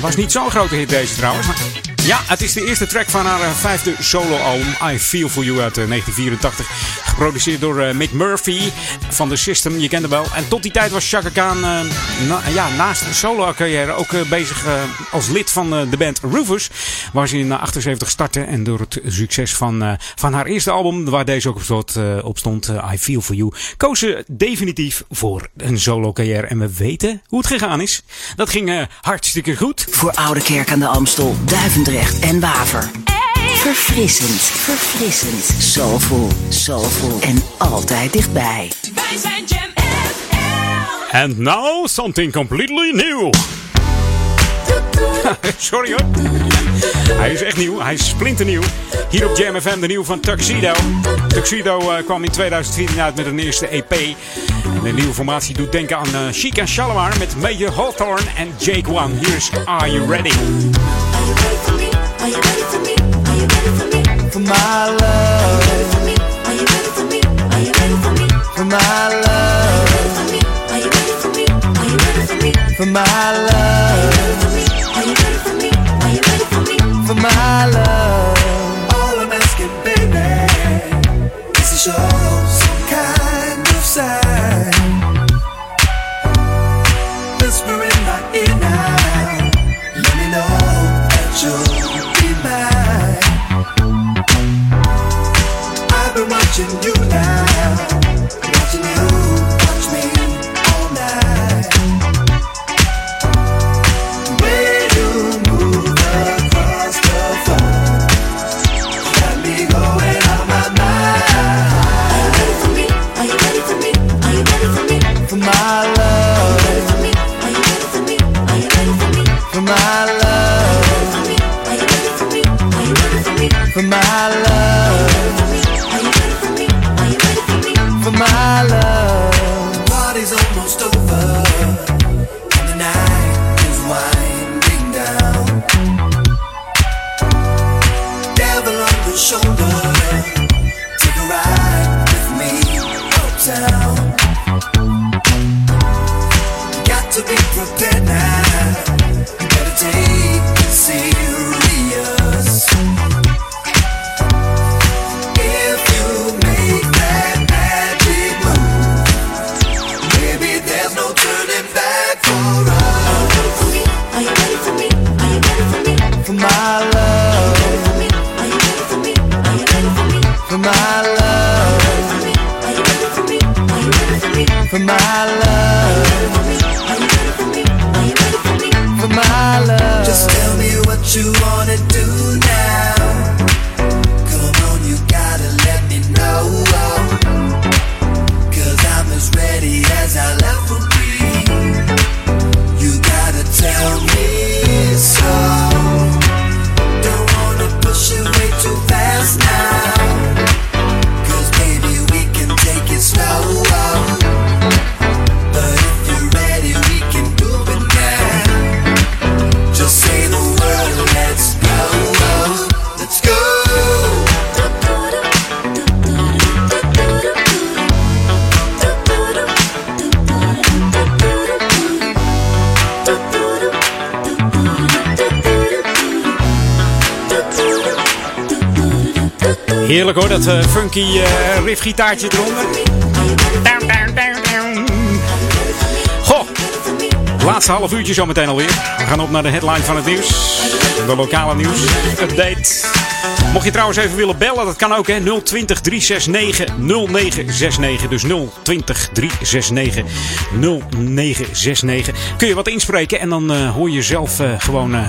Was niet zo'n grote hit deze trouwens. Maar ja, het is de eerste track van haar vijfde solo-album I Feel For You uit negentien vierentachtig. Geproduceerd door Mick Murphy van The System. Je kent hem wel. En tot die tijd was Shaka Khan uh, na, ja, naast de solo-carrière ook uh, bezig uh, als lid van uh, de band Rufus. Waar ze in achtenzeventig startte. En door het succes van, uh, van haar eerste album, waar deze ook op stond, uh, op stond uh, I Feel For You, koos ze definitief voor een solo-carrière. En we weten hoe het gegaan is. Dat ging uh, hartstikke goed. Voor Oude Kerk aan de Amstel, Duivendrecht en Waver. Hey. Verfrissend, verfrissend, soulful, soulful en altijd dichtbij. Wij zijn Jam F M. And now something completely new. Sorry hoor. Hij is echt nieuw, hij is splinternieuw. Hier op Jam F M, de nieuw van Tuxedo. Tuxedo uh, kwam in tweeduizend veertien uit met een eerste E P. En de nieuwe formatie doet denken aan uh, Chic en Shalimar met Major Hawthorne en Jake One. Hier is Are You Ready? Are you ready for me? Are you ready for me? Are you ready for me? For my love. Are you ready for me? Are you ready for me? For my love. Are you ready for me? Are you ready for me? For my love. For my love, all I'm asking, baby, is to show some kind of sign. Whisper in my ear now, let me know that you'll be mine. I've been watching you now, watching you, watch me all night. The way you move up for my love. Are you ready for me? Are you ready for me? For my love. Party's almost over and the night is winding down. Devil on your shoulder, take a ride with me uptown. Got to be prepared now, you better take it serious. For my love. Are you ready for me? Are you ready for me? For my love. Just tell me what you wanna do now. Come on, you gotta let me know. 'Cause I'm as ready as I love will be. You gotta tell me so. Don't wanna push it way too fast now. 'Cause baby, we can take it slow. Heerlijk hoor, dat uh, funky uh, riffgitaartje eronder. Down, down, down, down. Goh, laatste half uurtje zo meteen alweer. We gaan op naar de headline van het nieuws. De lokale nieuws. Update. Mocht je trouwens even willen bellen, dat kan ook hè. nul twintig, drie zes negen, nul negen zes negen. Dus nul twintig, drie zes negen, nul negen zes negen. Kun je wat inspreken en dan uh, hoor je zelf uh, gewoon... Uh,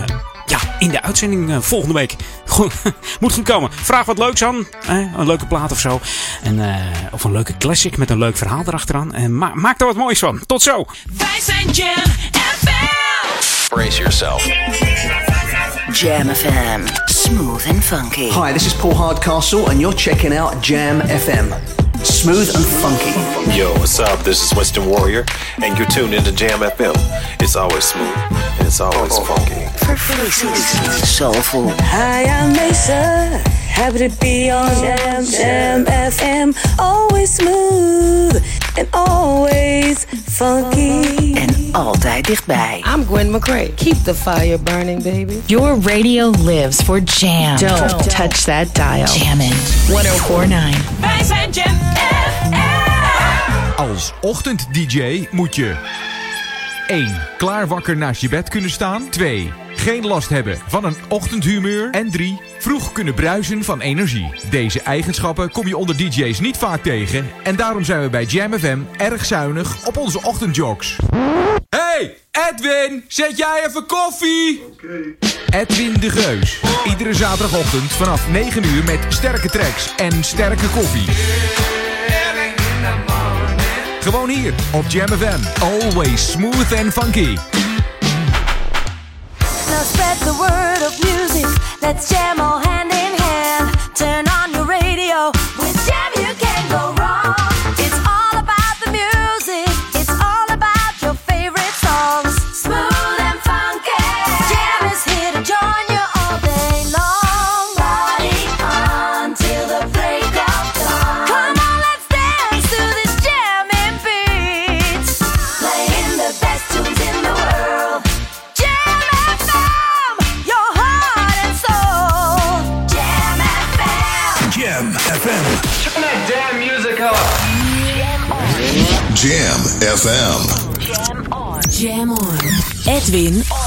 Ja, in de uitzending uh, volgende week. Goed, moet goed komen. Vraag wat leuks aan. Eh, een leuke plaat of zo. En, uh, of een leuke classic met een leuk verhaal erachteraan. En ma- maak er wat moois van. Tot zo. Wij zijn Jam F M. Brace yourself. Jam F M. Smooth and funky. Hi, this is Paul Hardcastle and you're checking out Jam F M. Smooth and funky. Yo, what's up? This is Winston Warrior and you're tuned into Jam F M. It's always smooth. It's always oh, funky. Verfrissend, soulful. Hi, I'm Mesa. Happy to be on M M F M. Always smooth and always funky. En altijd dichtbij. I'm Gwen McCrae. Keep the fire burning, baby. Your radio lives for jam. Don't, Don't, Don't. touch that dial. Jammin'. honderd vier komma negen. Wij zijn Jam F M. Als ochtend-D J moet je... één. Klaar wakker naast je bed kunnen staan. twee. Geen last hebben van een ochtendhumeur. En drie. Vroeg kunnen bruisen van energie. Deze eigenschappen kom je onder D J's niet vaak tegen. En daarom zijn we bij Jam F M erg zuinig op onze ochtendjogs. Hey! Edwin, zet jij even koffie? Oké. Okay. Edwin de Geus. Iedere zaterdagochtend vanaf negen uur met sterke tracks en sterke koffie. Gewoon hier op Jam F M. Always smooth and funky. Now spread the word of music. Let's jam all hand in hand. Turn on your radio. With jam you can go wrong. It's all about the music. It's all about your favorite songs. Smooth and funky. Jam is here to join you all day long. Party until the break of dawn. Come on, let's dance to this jamming beat. Playing the best tunes in the world. Turn that damn music up. Jam F M. Jam on. Jam on. Edwin on.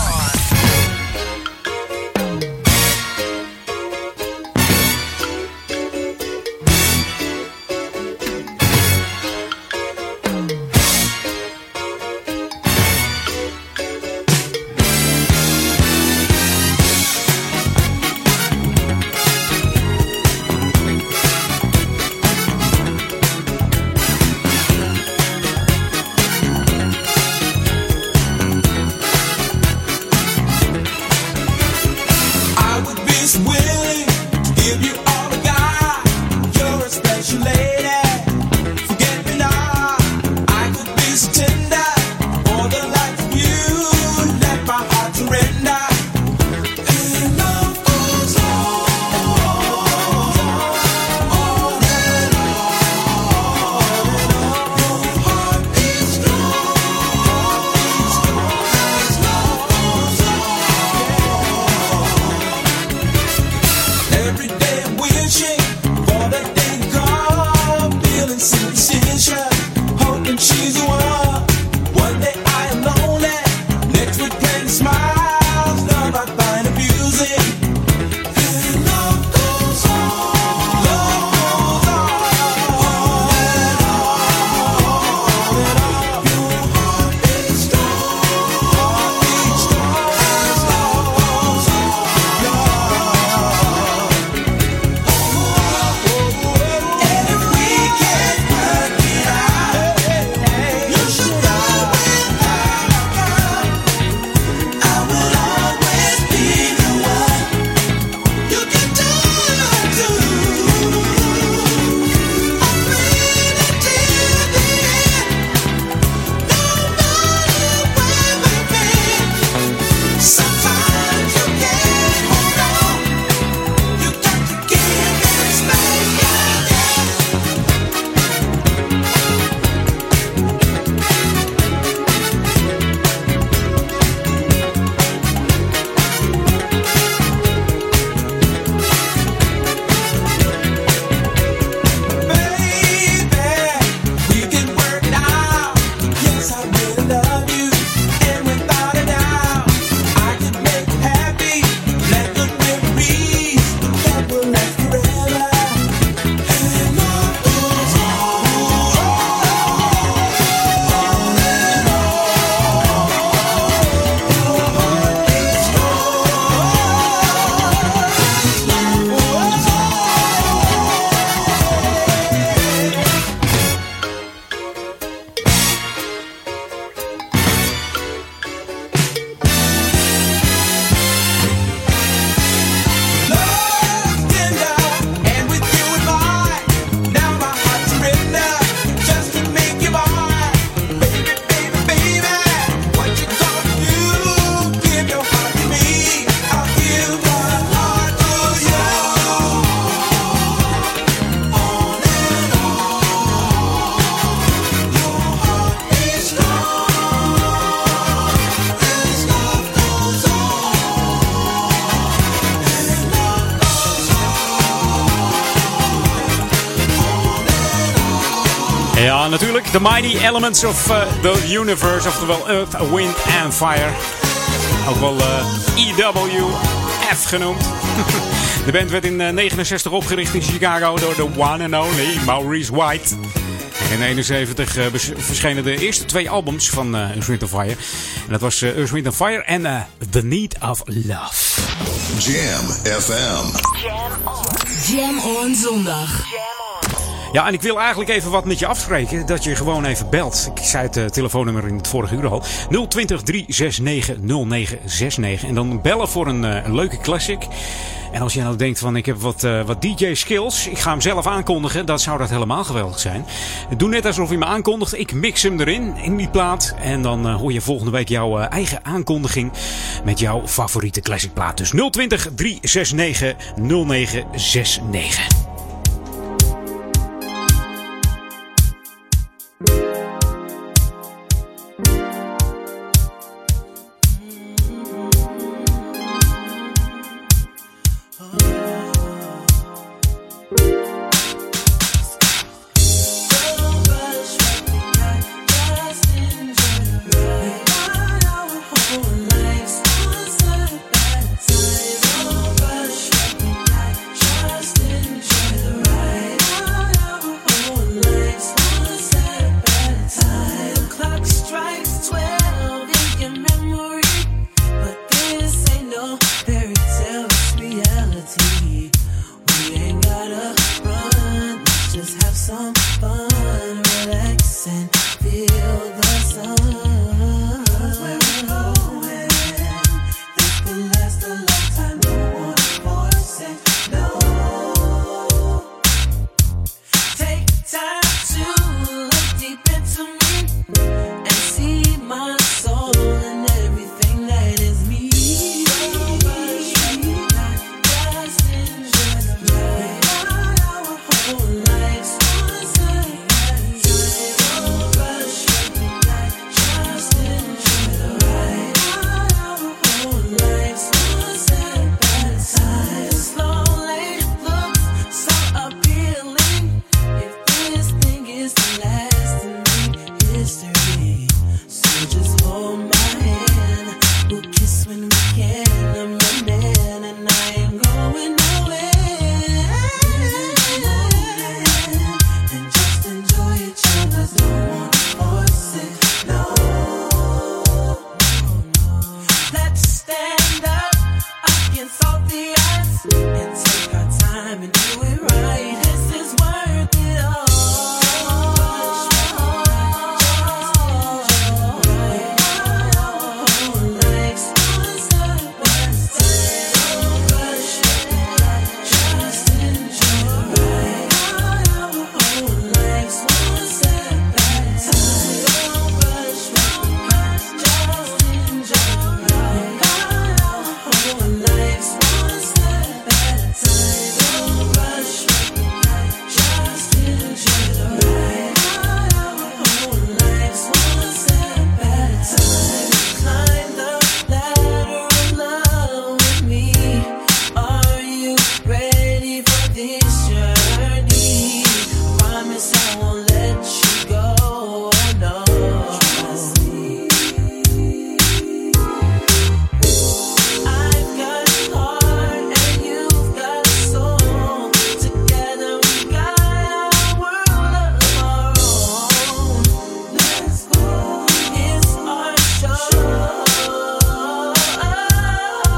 Ja, natuurlijk. The Mighty Elements of uh, the Universe. Oftewel Earth, Wind and Fire. Ook wel uh, E W F genoemd. De band werd in negentien negenenzestig opgericht in Chicago door de one and only Maurice White. In eenenzeventig verschenen de eerste twee albums van uh, Earth, Wind and Fire. En dat was uh, Earth, Wind and Fire en uh, The Need of Love. Jam F M. Jam on. Jam on zondag. Jam on. Ja, en ik wil eigenlijk even wat met je afspreken. Dat je gewoon even belt. Ik zei het uh, telefoonnummer in het vorige uur al. nul twintig, drie zes negen, nul negen zes negen. En dan bellen voor een, uh, een leuke classic. En als je nou denkt van ik heb wat, uh, wat D J-skills. Ik ga hem zelf aankondigen. Dan zou dat helemaal geweldig zijn. Doe net alsof je me aankondigt. Ik mix hem erin. In die plaat. En dan uh, hoor je volgende week jouw uh, eigen aankondiging. Met jouw favoriete classic plaat. Dus nul twintig, drie zes negen, nul negen zes negen.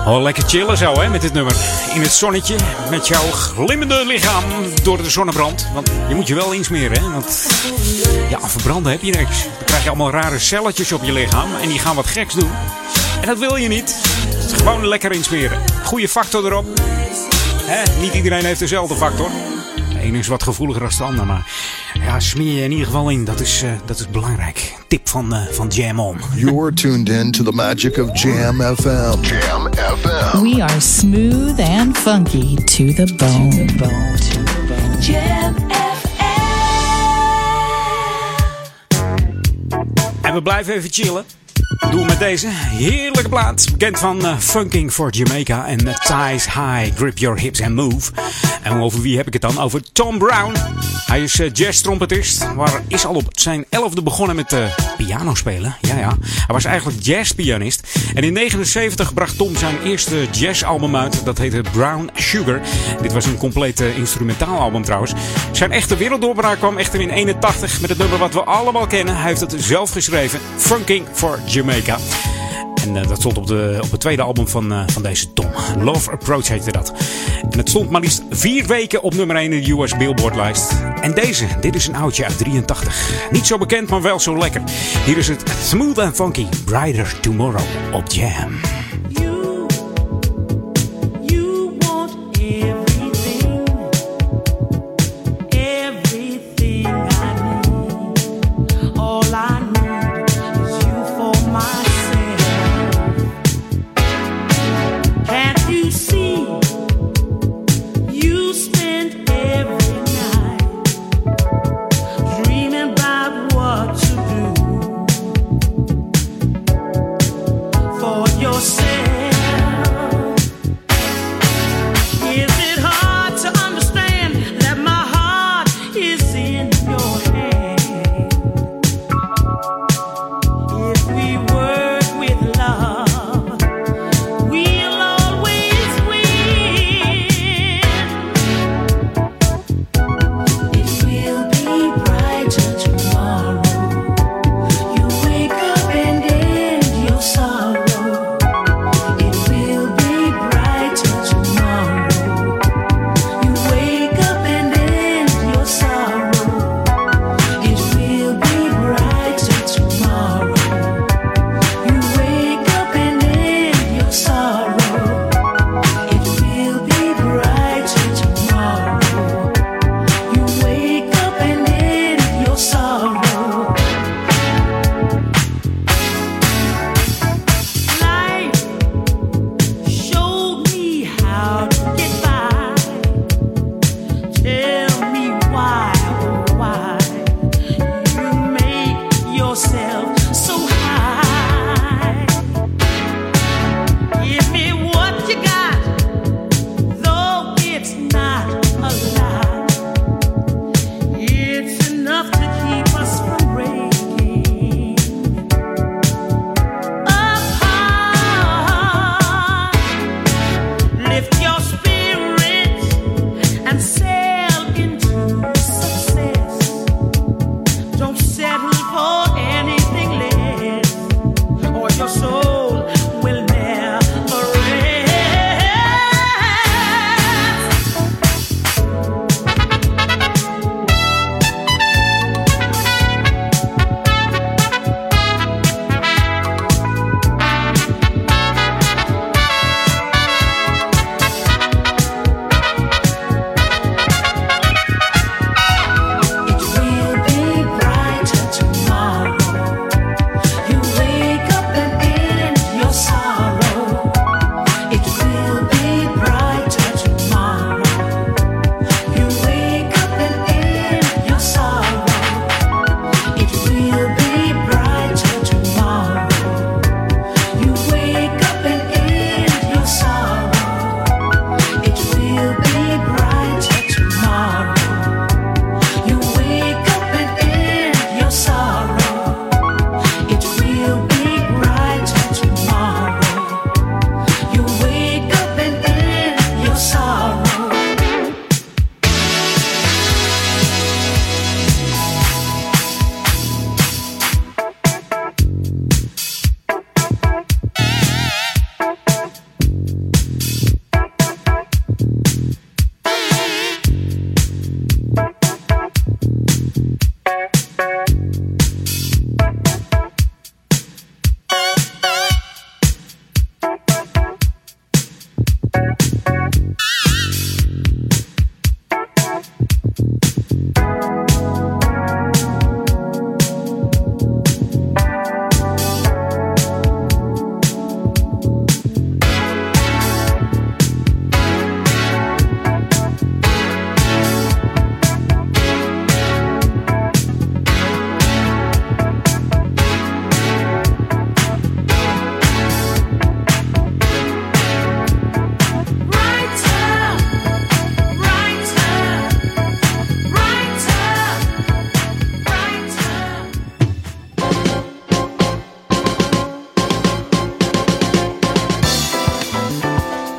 Oh, lekker chillen zo, hè, met dit nummer. In het zonnetje, met jouw glimmende lichaam door de zonnebrand. Want je moet je wel insmeren, hè. Want ja, verbranden heb je niks. Dan krijg je allemaal rare celletjes op je lichaam. En die gaan wat geks doen. En dat wil je niet. Dus gewoon lekker insmeren. Goede factor erop. Hè? Niet iedereen heeft dezelfde factor. De ene is wat gevoeliger dan de ander. Maar ja, smeer je in ieder geval in. Dat is, uh, dat is belangrijk. Tip van, uh, van Jam On. You're tuned in to the magic of Jam F M. Jam F M. We are smooth and funky to the bone. To the bone. To the bone. Jam F M. En we blijven even chillen. Doen met deze heerlijke plaat. Bekend van uh, Funking for Jamaica en uh, Ties High, Grip Your Hips and Move. En over wie heb ik het dan? Over Tom Browne. Hij is uh, jazz-trompetist, maar is al op zijn elfde begonnen met uh, piano spelen. Ja, ja. Hij was eigenlijk jazzpianist. En in negentien negenenzeventig bracht Tom zijn eerste jazzalbum uit. Dat heette Brown Sugar. Dit was een compleet uh, instrumentaal album trouwens. Zijn echte werelddoorbraak kwam echter in negentien eenentachtig met het nummer wat we allemaal kennen. Hij heeft het zelf geschreven, Funking for Jamaica. En uh, dat stond op, de, op het tweede album van, uh, van deze Tom. Love Approach heette dat. En het stond maar liefst vier weken op nummer één in de U S Billboardlijst. En deze, dit is een oudje uit drieëntachtig. Niet zo bekend, maar wel zo lekker. Hier is het Smooth and Funky, Brighter Tomorrow op Jam. Say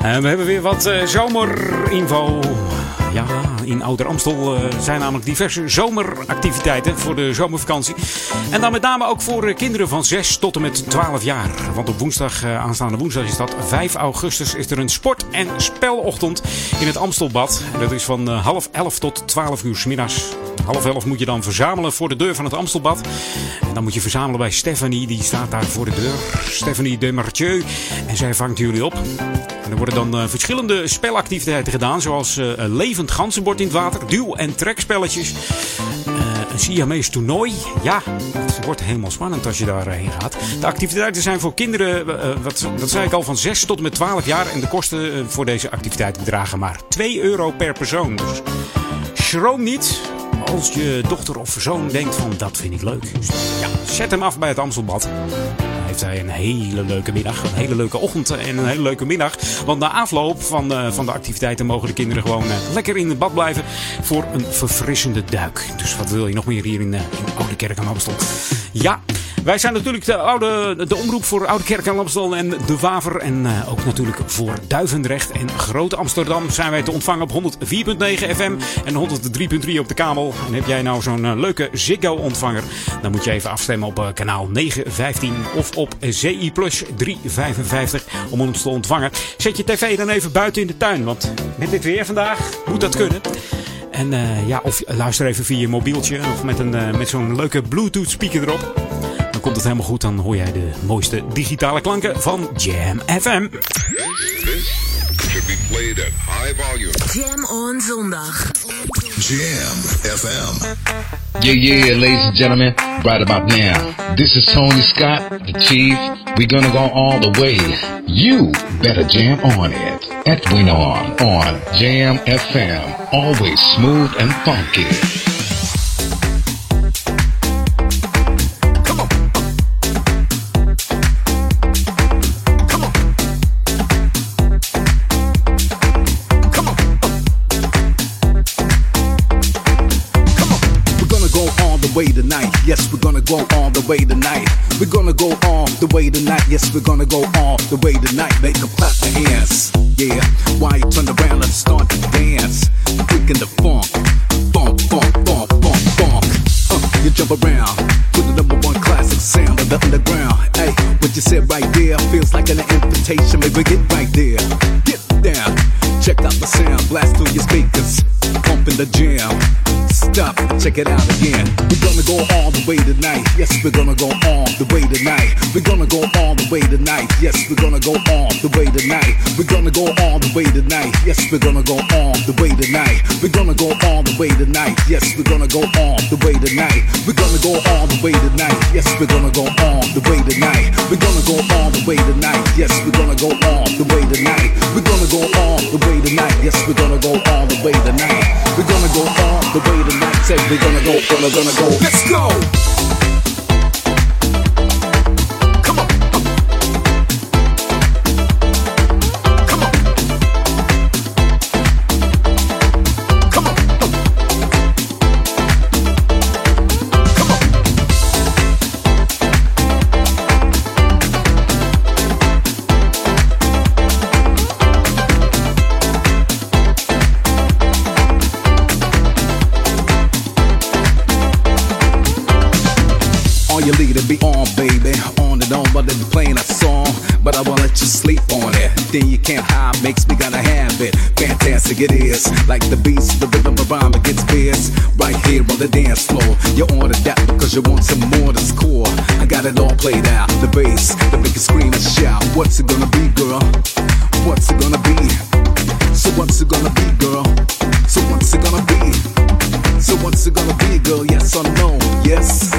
En we hebben weer wat uh, zomerinfo. Ja, in Ouder-Amstel uh, zijn namelijk diverse zomeractiviteiten voor de zomervakantie. En dan met name ook voor uh, kinderen van zes tot en met twaalf jaar. Want op woensdag, uh, aanstaande woensdag is dat vijf augustus, is er een sport- en spelochtend in het Amstelbad. En dat is van uh, half elf tot twaalf uur 's middags. Half elf moet je dan verzamelen voor de deur van het Amstelbad. En dan moet je verzamelen bij Stephanie, die staat daar voor de deur. Stephanie Demartieu. En zij vangt jullie op. En er worden dan uh, verschillende spelactiviteiten gedaan, zoals uh, levend ganzenbord in het water, duw- en trekspelletjes, uh, een Siamese toernooi. Ja, het wordt helemaal spannend als je daarheen gaat. De activiteiten zijn voor kinderen, uh, wat, dat zei ik al, van zes tot en met twaalf jaar. En de kosten uh, voor deze activiteiten bedragen maar twee euro per persoon. Dus schroom niet. Als je dochter of zoon denkt van dat vind ik leuk. Ja, zet hem af bij het Amstelbad. Dan heeft hij een hele leuke middag. Een hele leuke ochtend en een hele leuke middag. Want na afloop van de, van de activiteiten mogen de kinderen gewoon lekker in het bad blijven. Voor een verfrissende duik. Dus wat wil je nog meer hier in, in Oude Kerk aan Amstel? Ja, wij zijn natuurlijk de, oude, de omroep voor Oude Kerk aan Amstel en De Waver. En ook natuurlijk voor Duivendrecht en Groot-Amsterdam zijn wij te ontvangen op honderd vier komma negen F M en honderd drie komma drie op de kabel. En heb jij nou zo'n leuke Ziggo-ontvanger, dan moet je even afstemmen op kanaal negen vijftien of op C I Plus driehonderdvijfenvijftig om ons te ontvangen. Zet je tv dan even buiten in de tuin, want met dit weer vandaag moet dat kunnen. En uh, ja, of luister even via je mobieltje of met, een, uh, met zo'n leuke Bluetooth speaker erop. Dan komt het helemaal goed, dan hoor jij de mooiste digitale klanken van Jam F M. Jam on zondag. Jam F M. Yeah, yeah, ladies and gentlemen, right about now. This is Tony Scott, the Chief. We're gonna go all the way. You better jam on it. Edwin on, on Jam F M. Always smooth and funky. Way tonight, yes, we're gonna go all the way tonight. We're gonna go all the way tonight, yes, we're gonna go all the way tonight. Make them clap their hands, yeah. Why you turn around and start to dance? Freaking the funk, funk, funk, funk, funk, funk. Uh, you jump around to the number one classic sound of the underground. Hey, what you said right there feels like an invitation. Maybe get right there, get down. Check out the sound, blast through your speakers, pump in the jam. Stop, check it out again. We're gonna go all the way tonight. Yes, we're gonna go all the way tonight. We're gonna go all the way tonight. Yes, we're gonna go all the way tonight. We're gonna go all the way tonight. Yes, we're gonna go all the way tonight. We're gonna go all the way tonight. Yes, we're gonna go all the way tonight. We're gonna go all the way tonight. Yes, we're gonna go all the way tonight. We're gonna go all the way tonight. Yes, we're gonna go all the way tonight. We're gonna go all the way tonight, yes, we're gonna go all the way tonight. We're gonna go all the way tonight. Say we're gonna go, gonna, gonna go. Let's go! Come on! Come on! Come on! You lead it be on, baby, on and on, but they be playing a song, but I won't let you sleep on it. Then you can't hide, makes me gotta have it. Fantastic it is, like the beast, the rhythm of rhyme, it gets fierce. Right here on the dance floor, you ordered that because you want some more to score. I got it all played out, the bass, the make you scream and shout. What's it gonna be, girl? What's it gonna be? So what's it gonna be, girl? So what's it gonna be? So what's it gonna be, girl? Yes or no? Yes?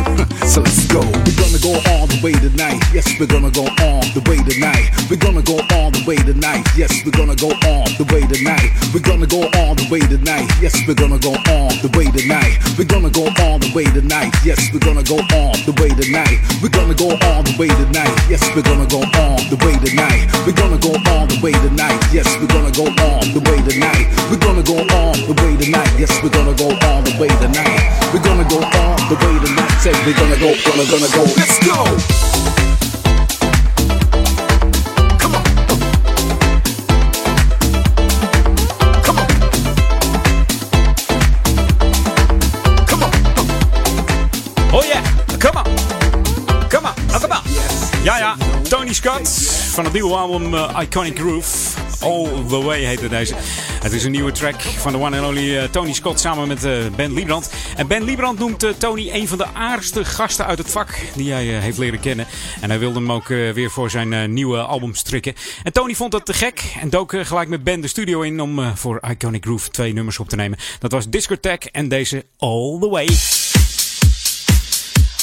So let's go. We're gonna go all the way tonight. Yes, we're gonna go all the way tonight. We're gonna go all the way tonight. Yes, we're gonna go all the way tonight. We're gonna go all the way tonight. Yes, we're gonna go all the way tonight. We're gonna go all the way tonight. Yes, we're gonna go all the way tonight. We're gonna go all the way tonight. Yes, we're gonna go all the way tonight. We're gonna go all the way tonight. Yes, we're gonna go all the way tonight. We're gonna go all the way tonight. Yes, we're gonna go all the way tonight. We're gonna go all the way tonight. Say we're gonna go, gonna, gonna go. Let's go! Come on! Ja, ja, Tony Scott van het nieuwe album uh, Iconic Groove. All The Way heette deze. Het is een nieuwe track van de one and only uh, Tony Scott samen met uh, Ben Liebrand. En Ben Liebrand noemt uh, Tony een van de aardigste gasten uit het vak die hij uh, heeft leren kennen. En hij wilde hem ook uh, weer voor zijn uh, nieuwe album strikken. En Tony vond dat te gek en dook uh, gelijk met Ben de studio in om uh, voor Iconic Groove twee nummers op te nemen. Dat was Discotheque en deze All The Way.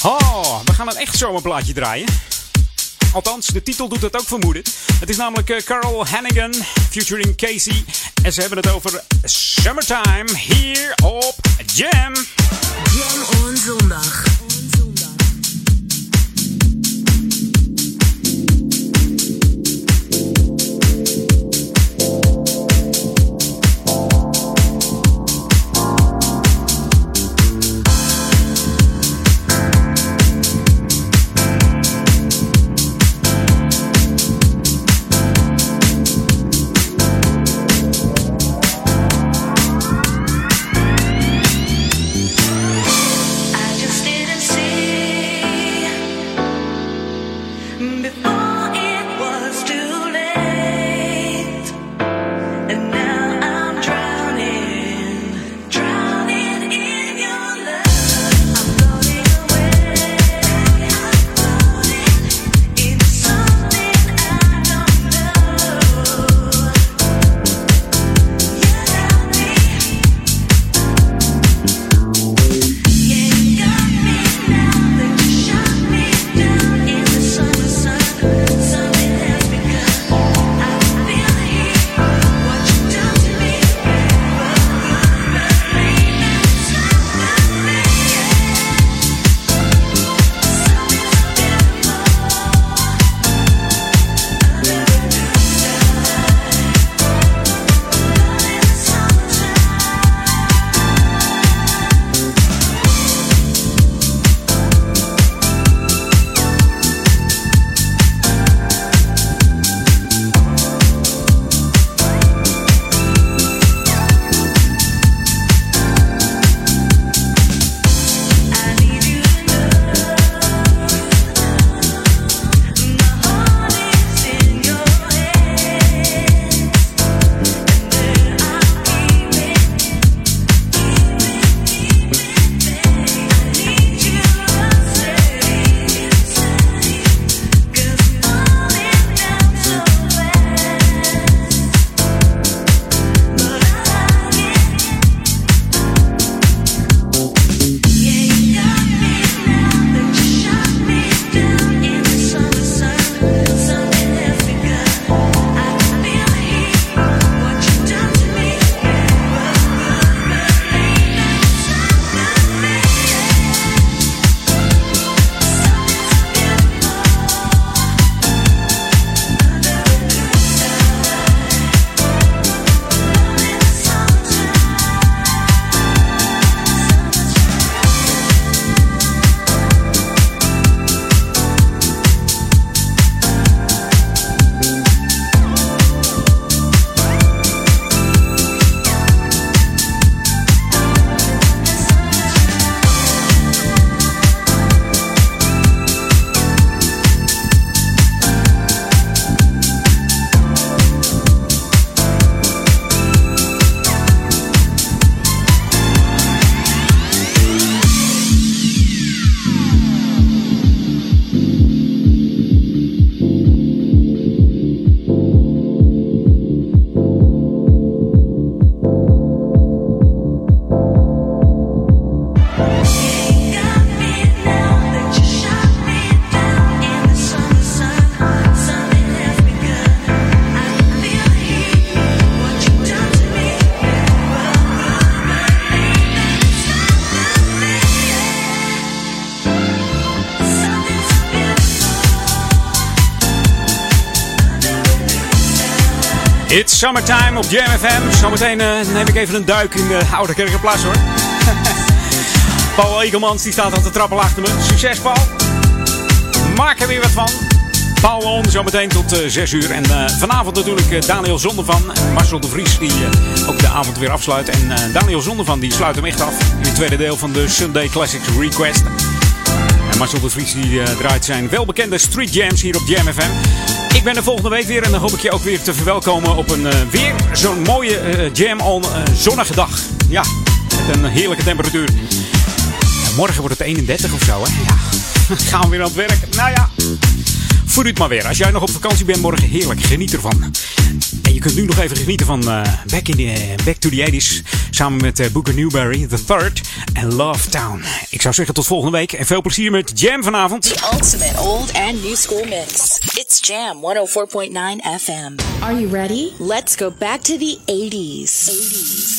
Oh, we gaan een echt zomerplaatje draaien. Althans, de titel doet het ook vermoeden. Het is namelijk uh, Carl Hannigan featuring Casey. En ze hebben het over Summertime hier op Jam. Jam on zondag. It's Summertime op Jam F M. Zometeen uh, neem ik even een duik in de Oude Kerkenplaats hoor. Paul Egelmans die staat aan de trappel achter me. Succes Paul. Maak er weer wat van. Paul on zometeen tot uh, zes uur. En uh, vanavond natuurlijk uh, Daniel Zondervan en Marcel De Vries die uh, ook de avond weer afsluit. En uh, Daniel Zondervan die sluit hem echt af in het tweede deel van de Sunday Classics Request. Marcel De Vries die uh, draait zijn welbekende street jams hier op Jam F M. Ik ben er volgende week weer en dan hoop ik je ook weer te verwelkomen op een uh, weer zo'n mooie uh, jam on uh, zonnige dag. Ja, met een heerlijke temperatuur. Ja, morgen wordt het eenendertig of zo, hè? Ja, gaan we weer aan het werk. Nou ja, vooruit maar weer. Als jij nog op vakantie bent morgen, heerlijk, geniet ervan. En je kunt nu nog even genieten van uh, Back in the, uh, Back to the eighties. Samen met uh, Booker Newberry, The Third en Love Town. Ik zou zeggen tot volgende week. En veel plezier met Jam vanavond. The ultimate old and new school mix. It's Jam honderdvier komma negen F M. Are you ready? Let's go back to the eighties. eighties.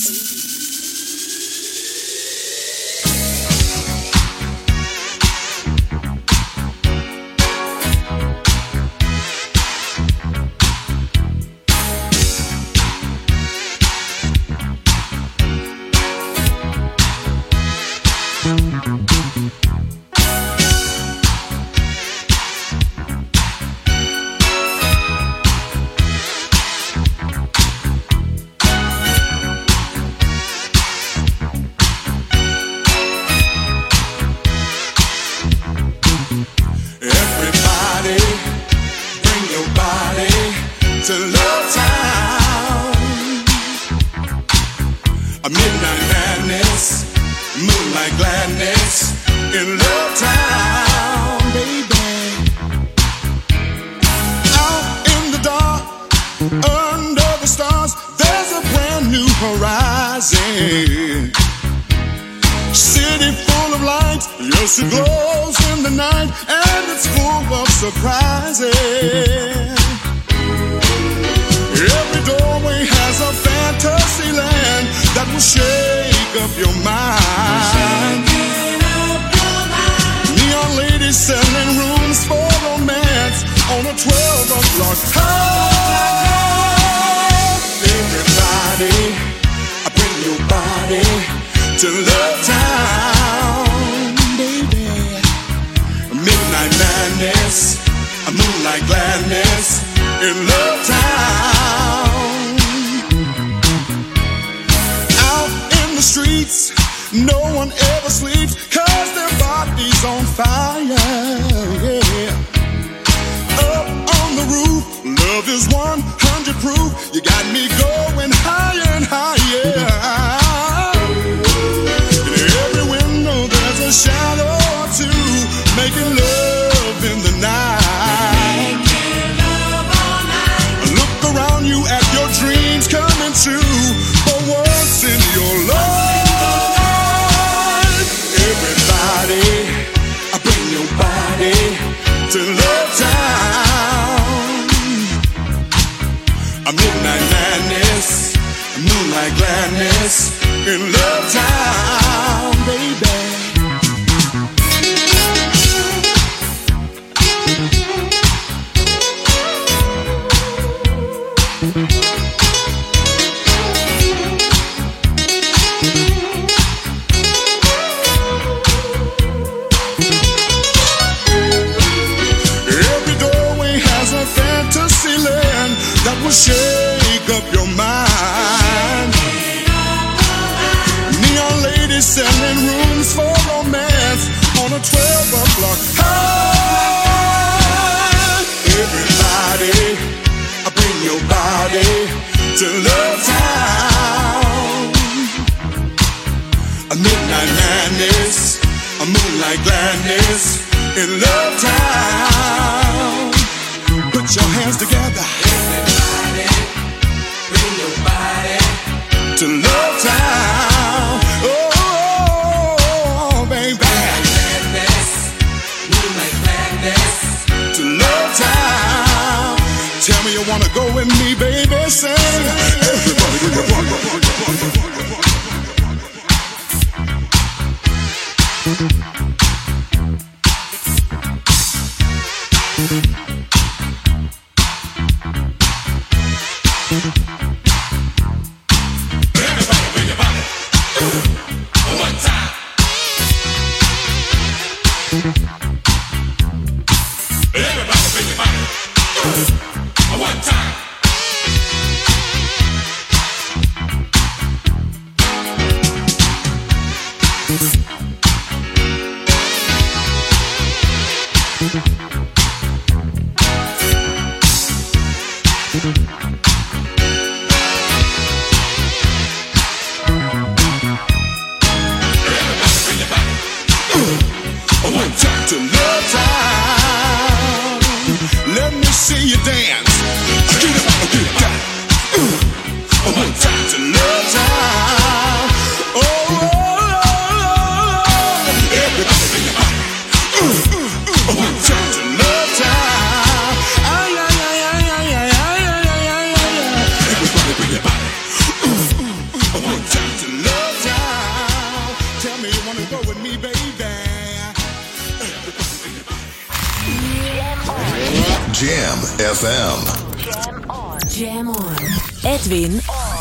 Everybody bring your body. One time. Jam F M. Jam on. Jam on. Edwin on.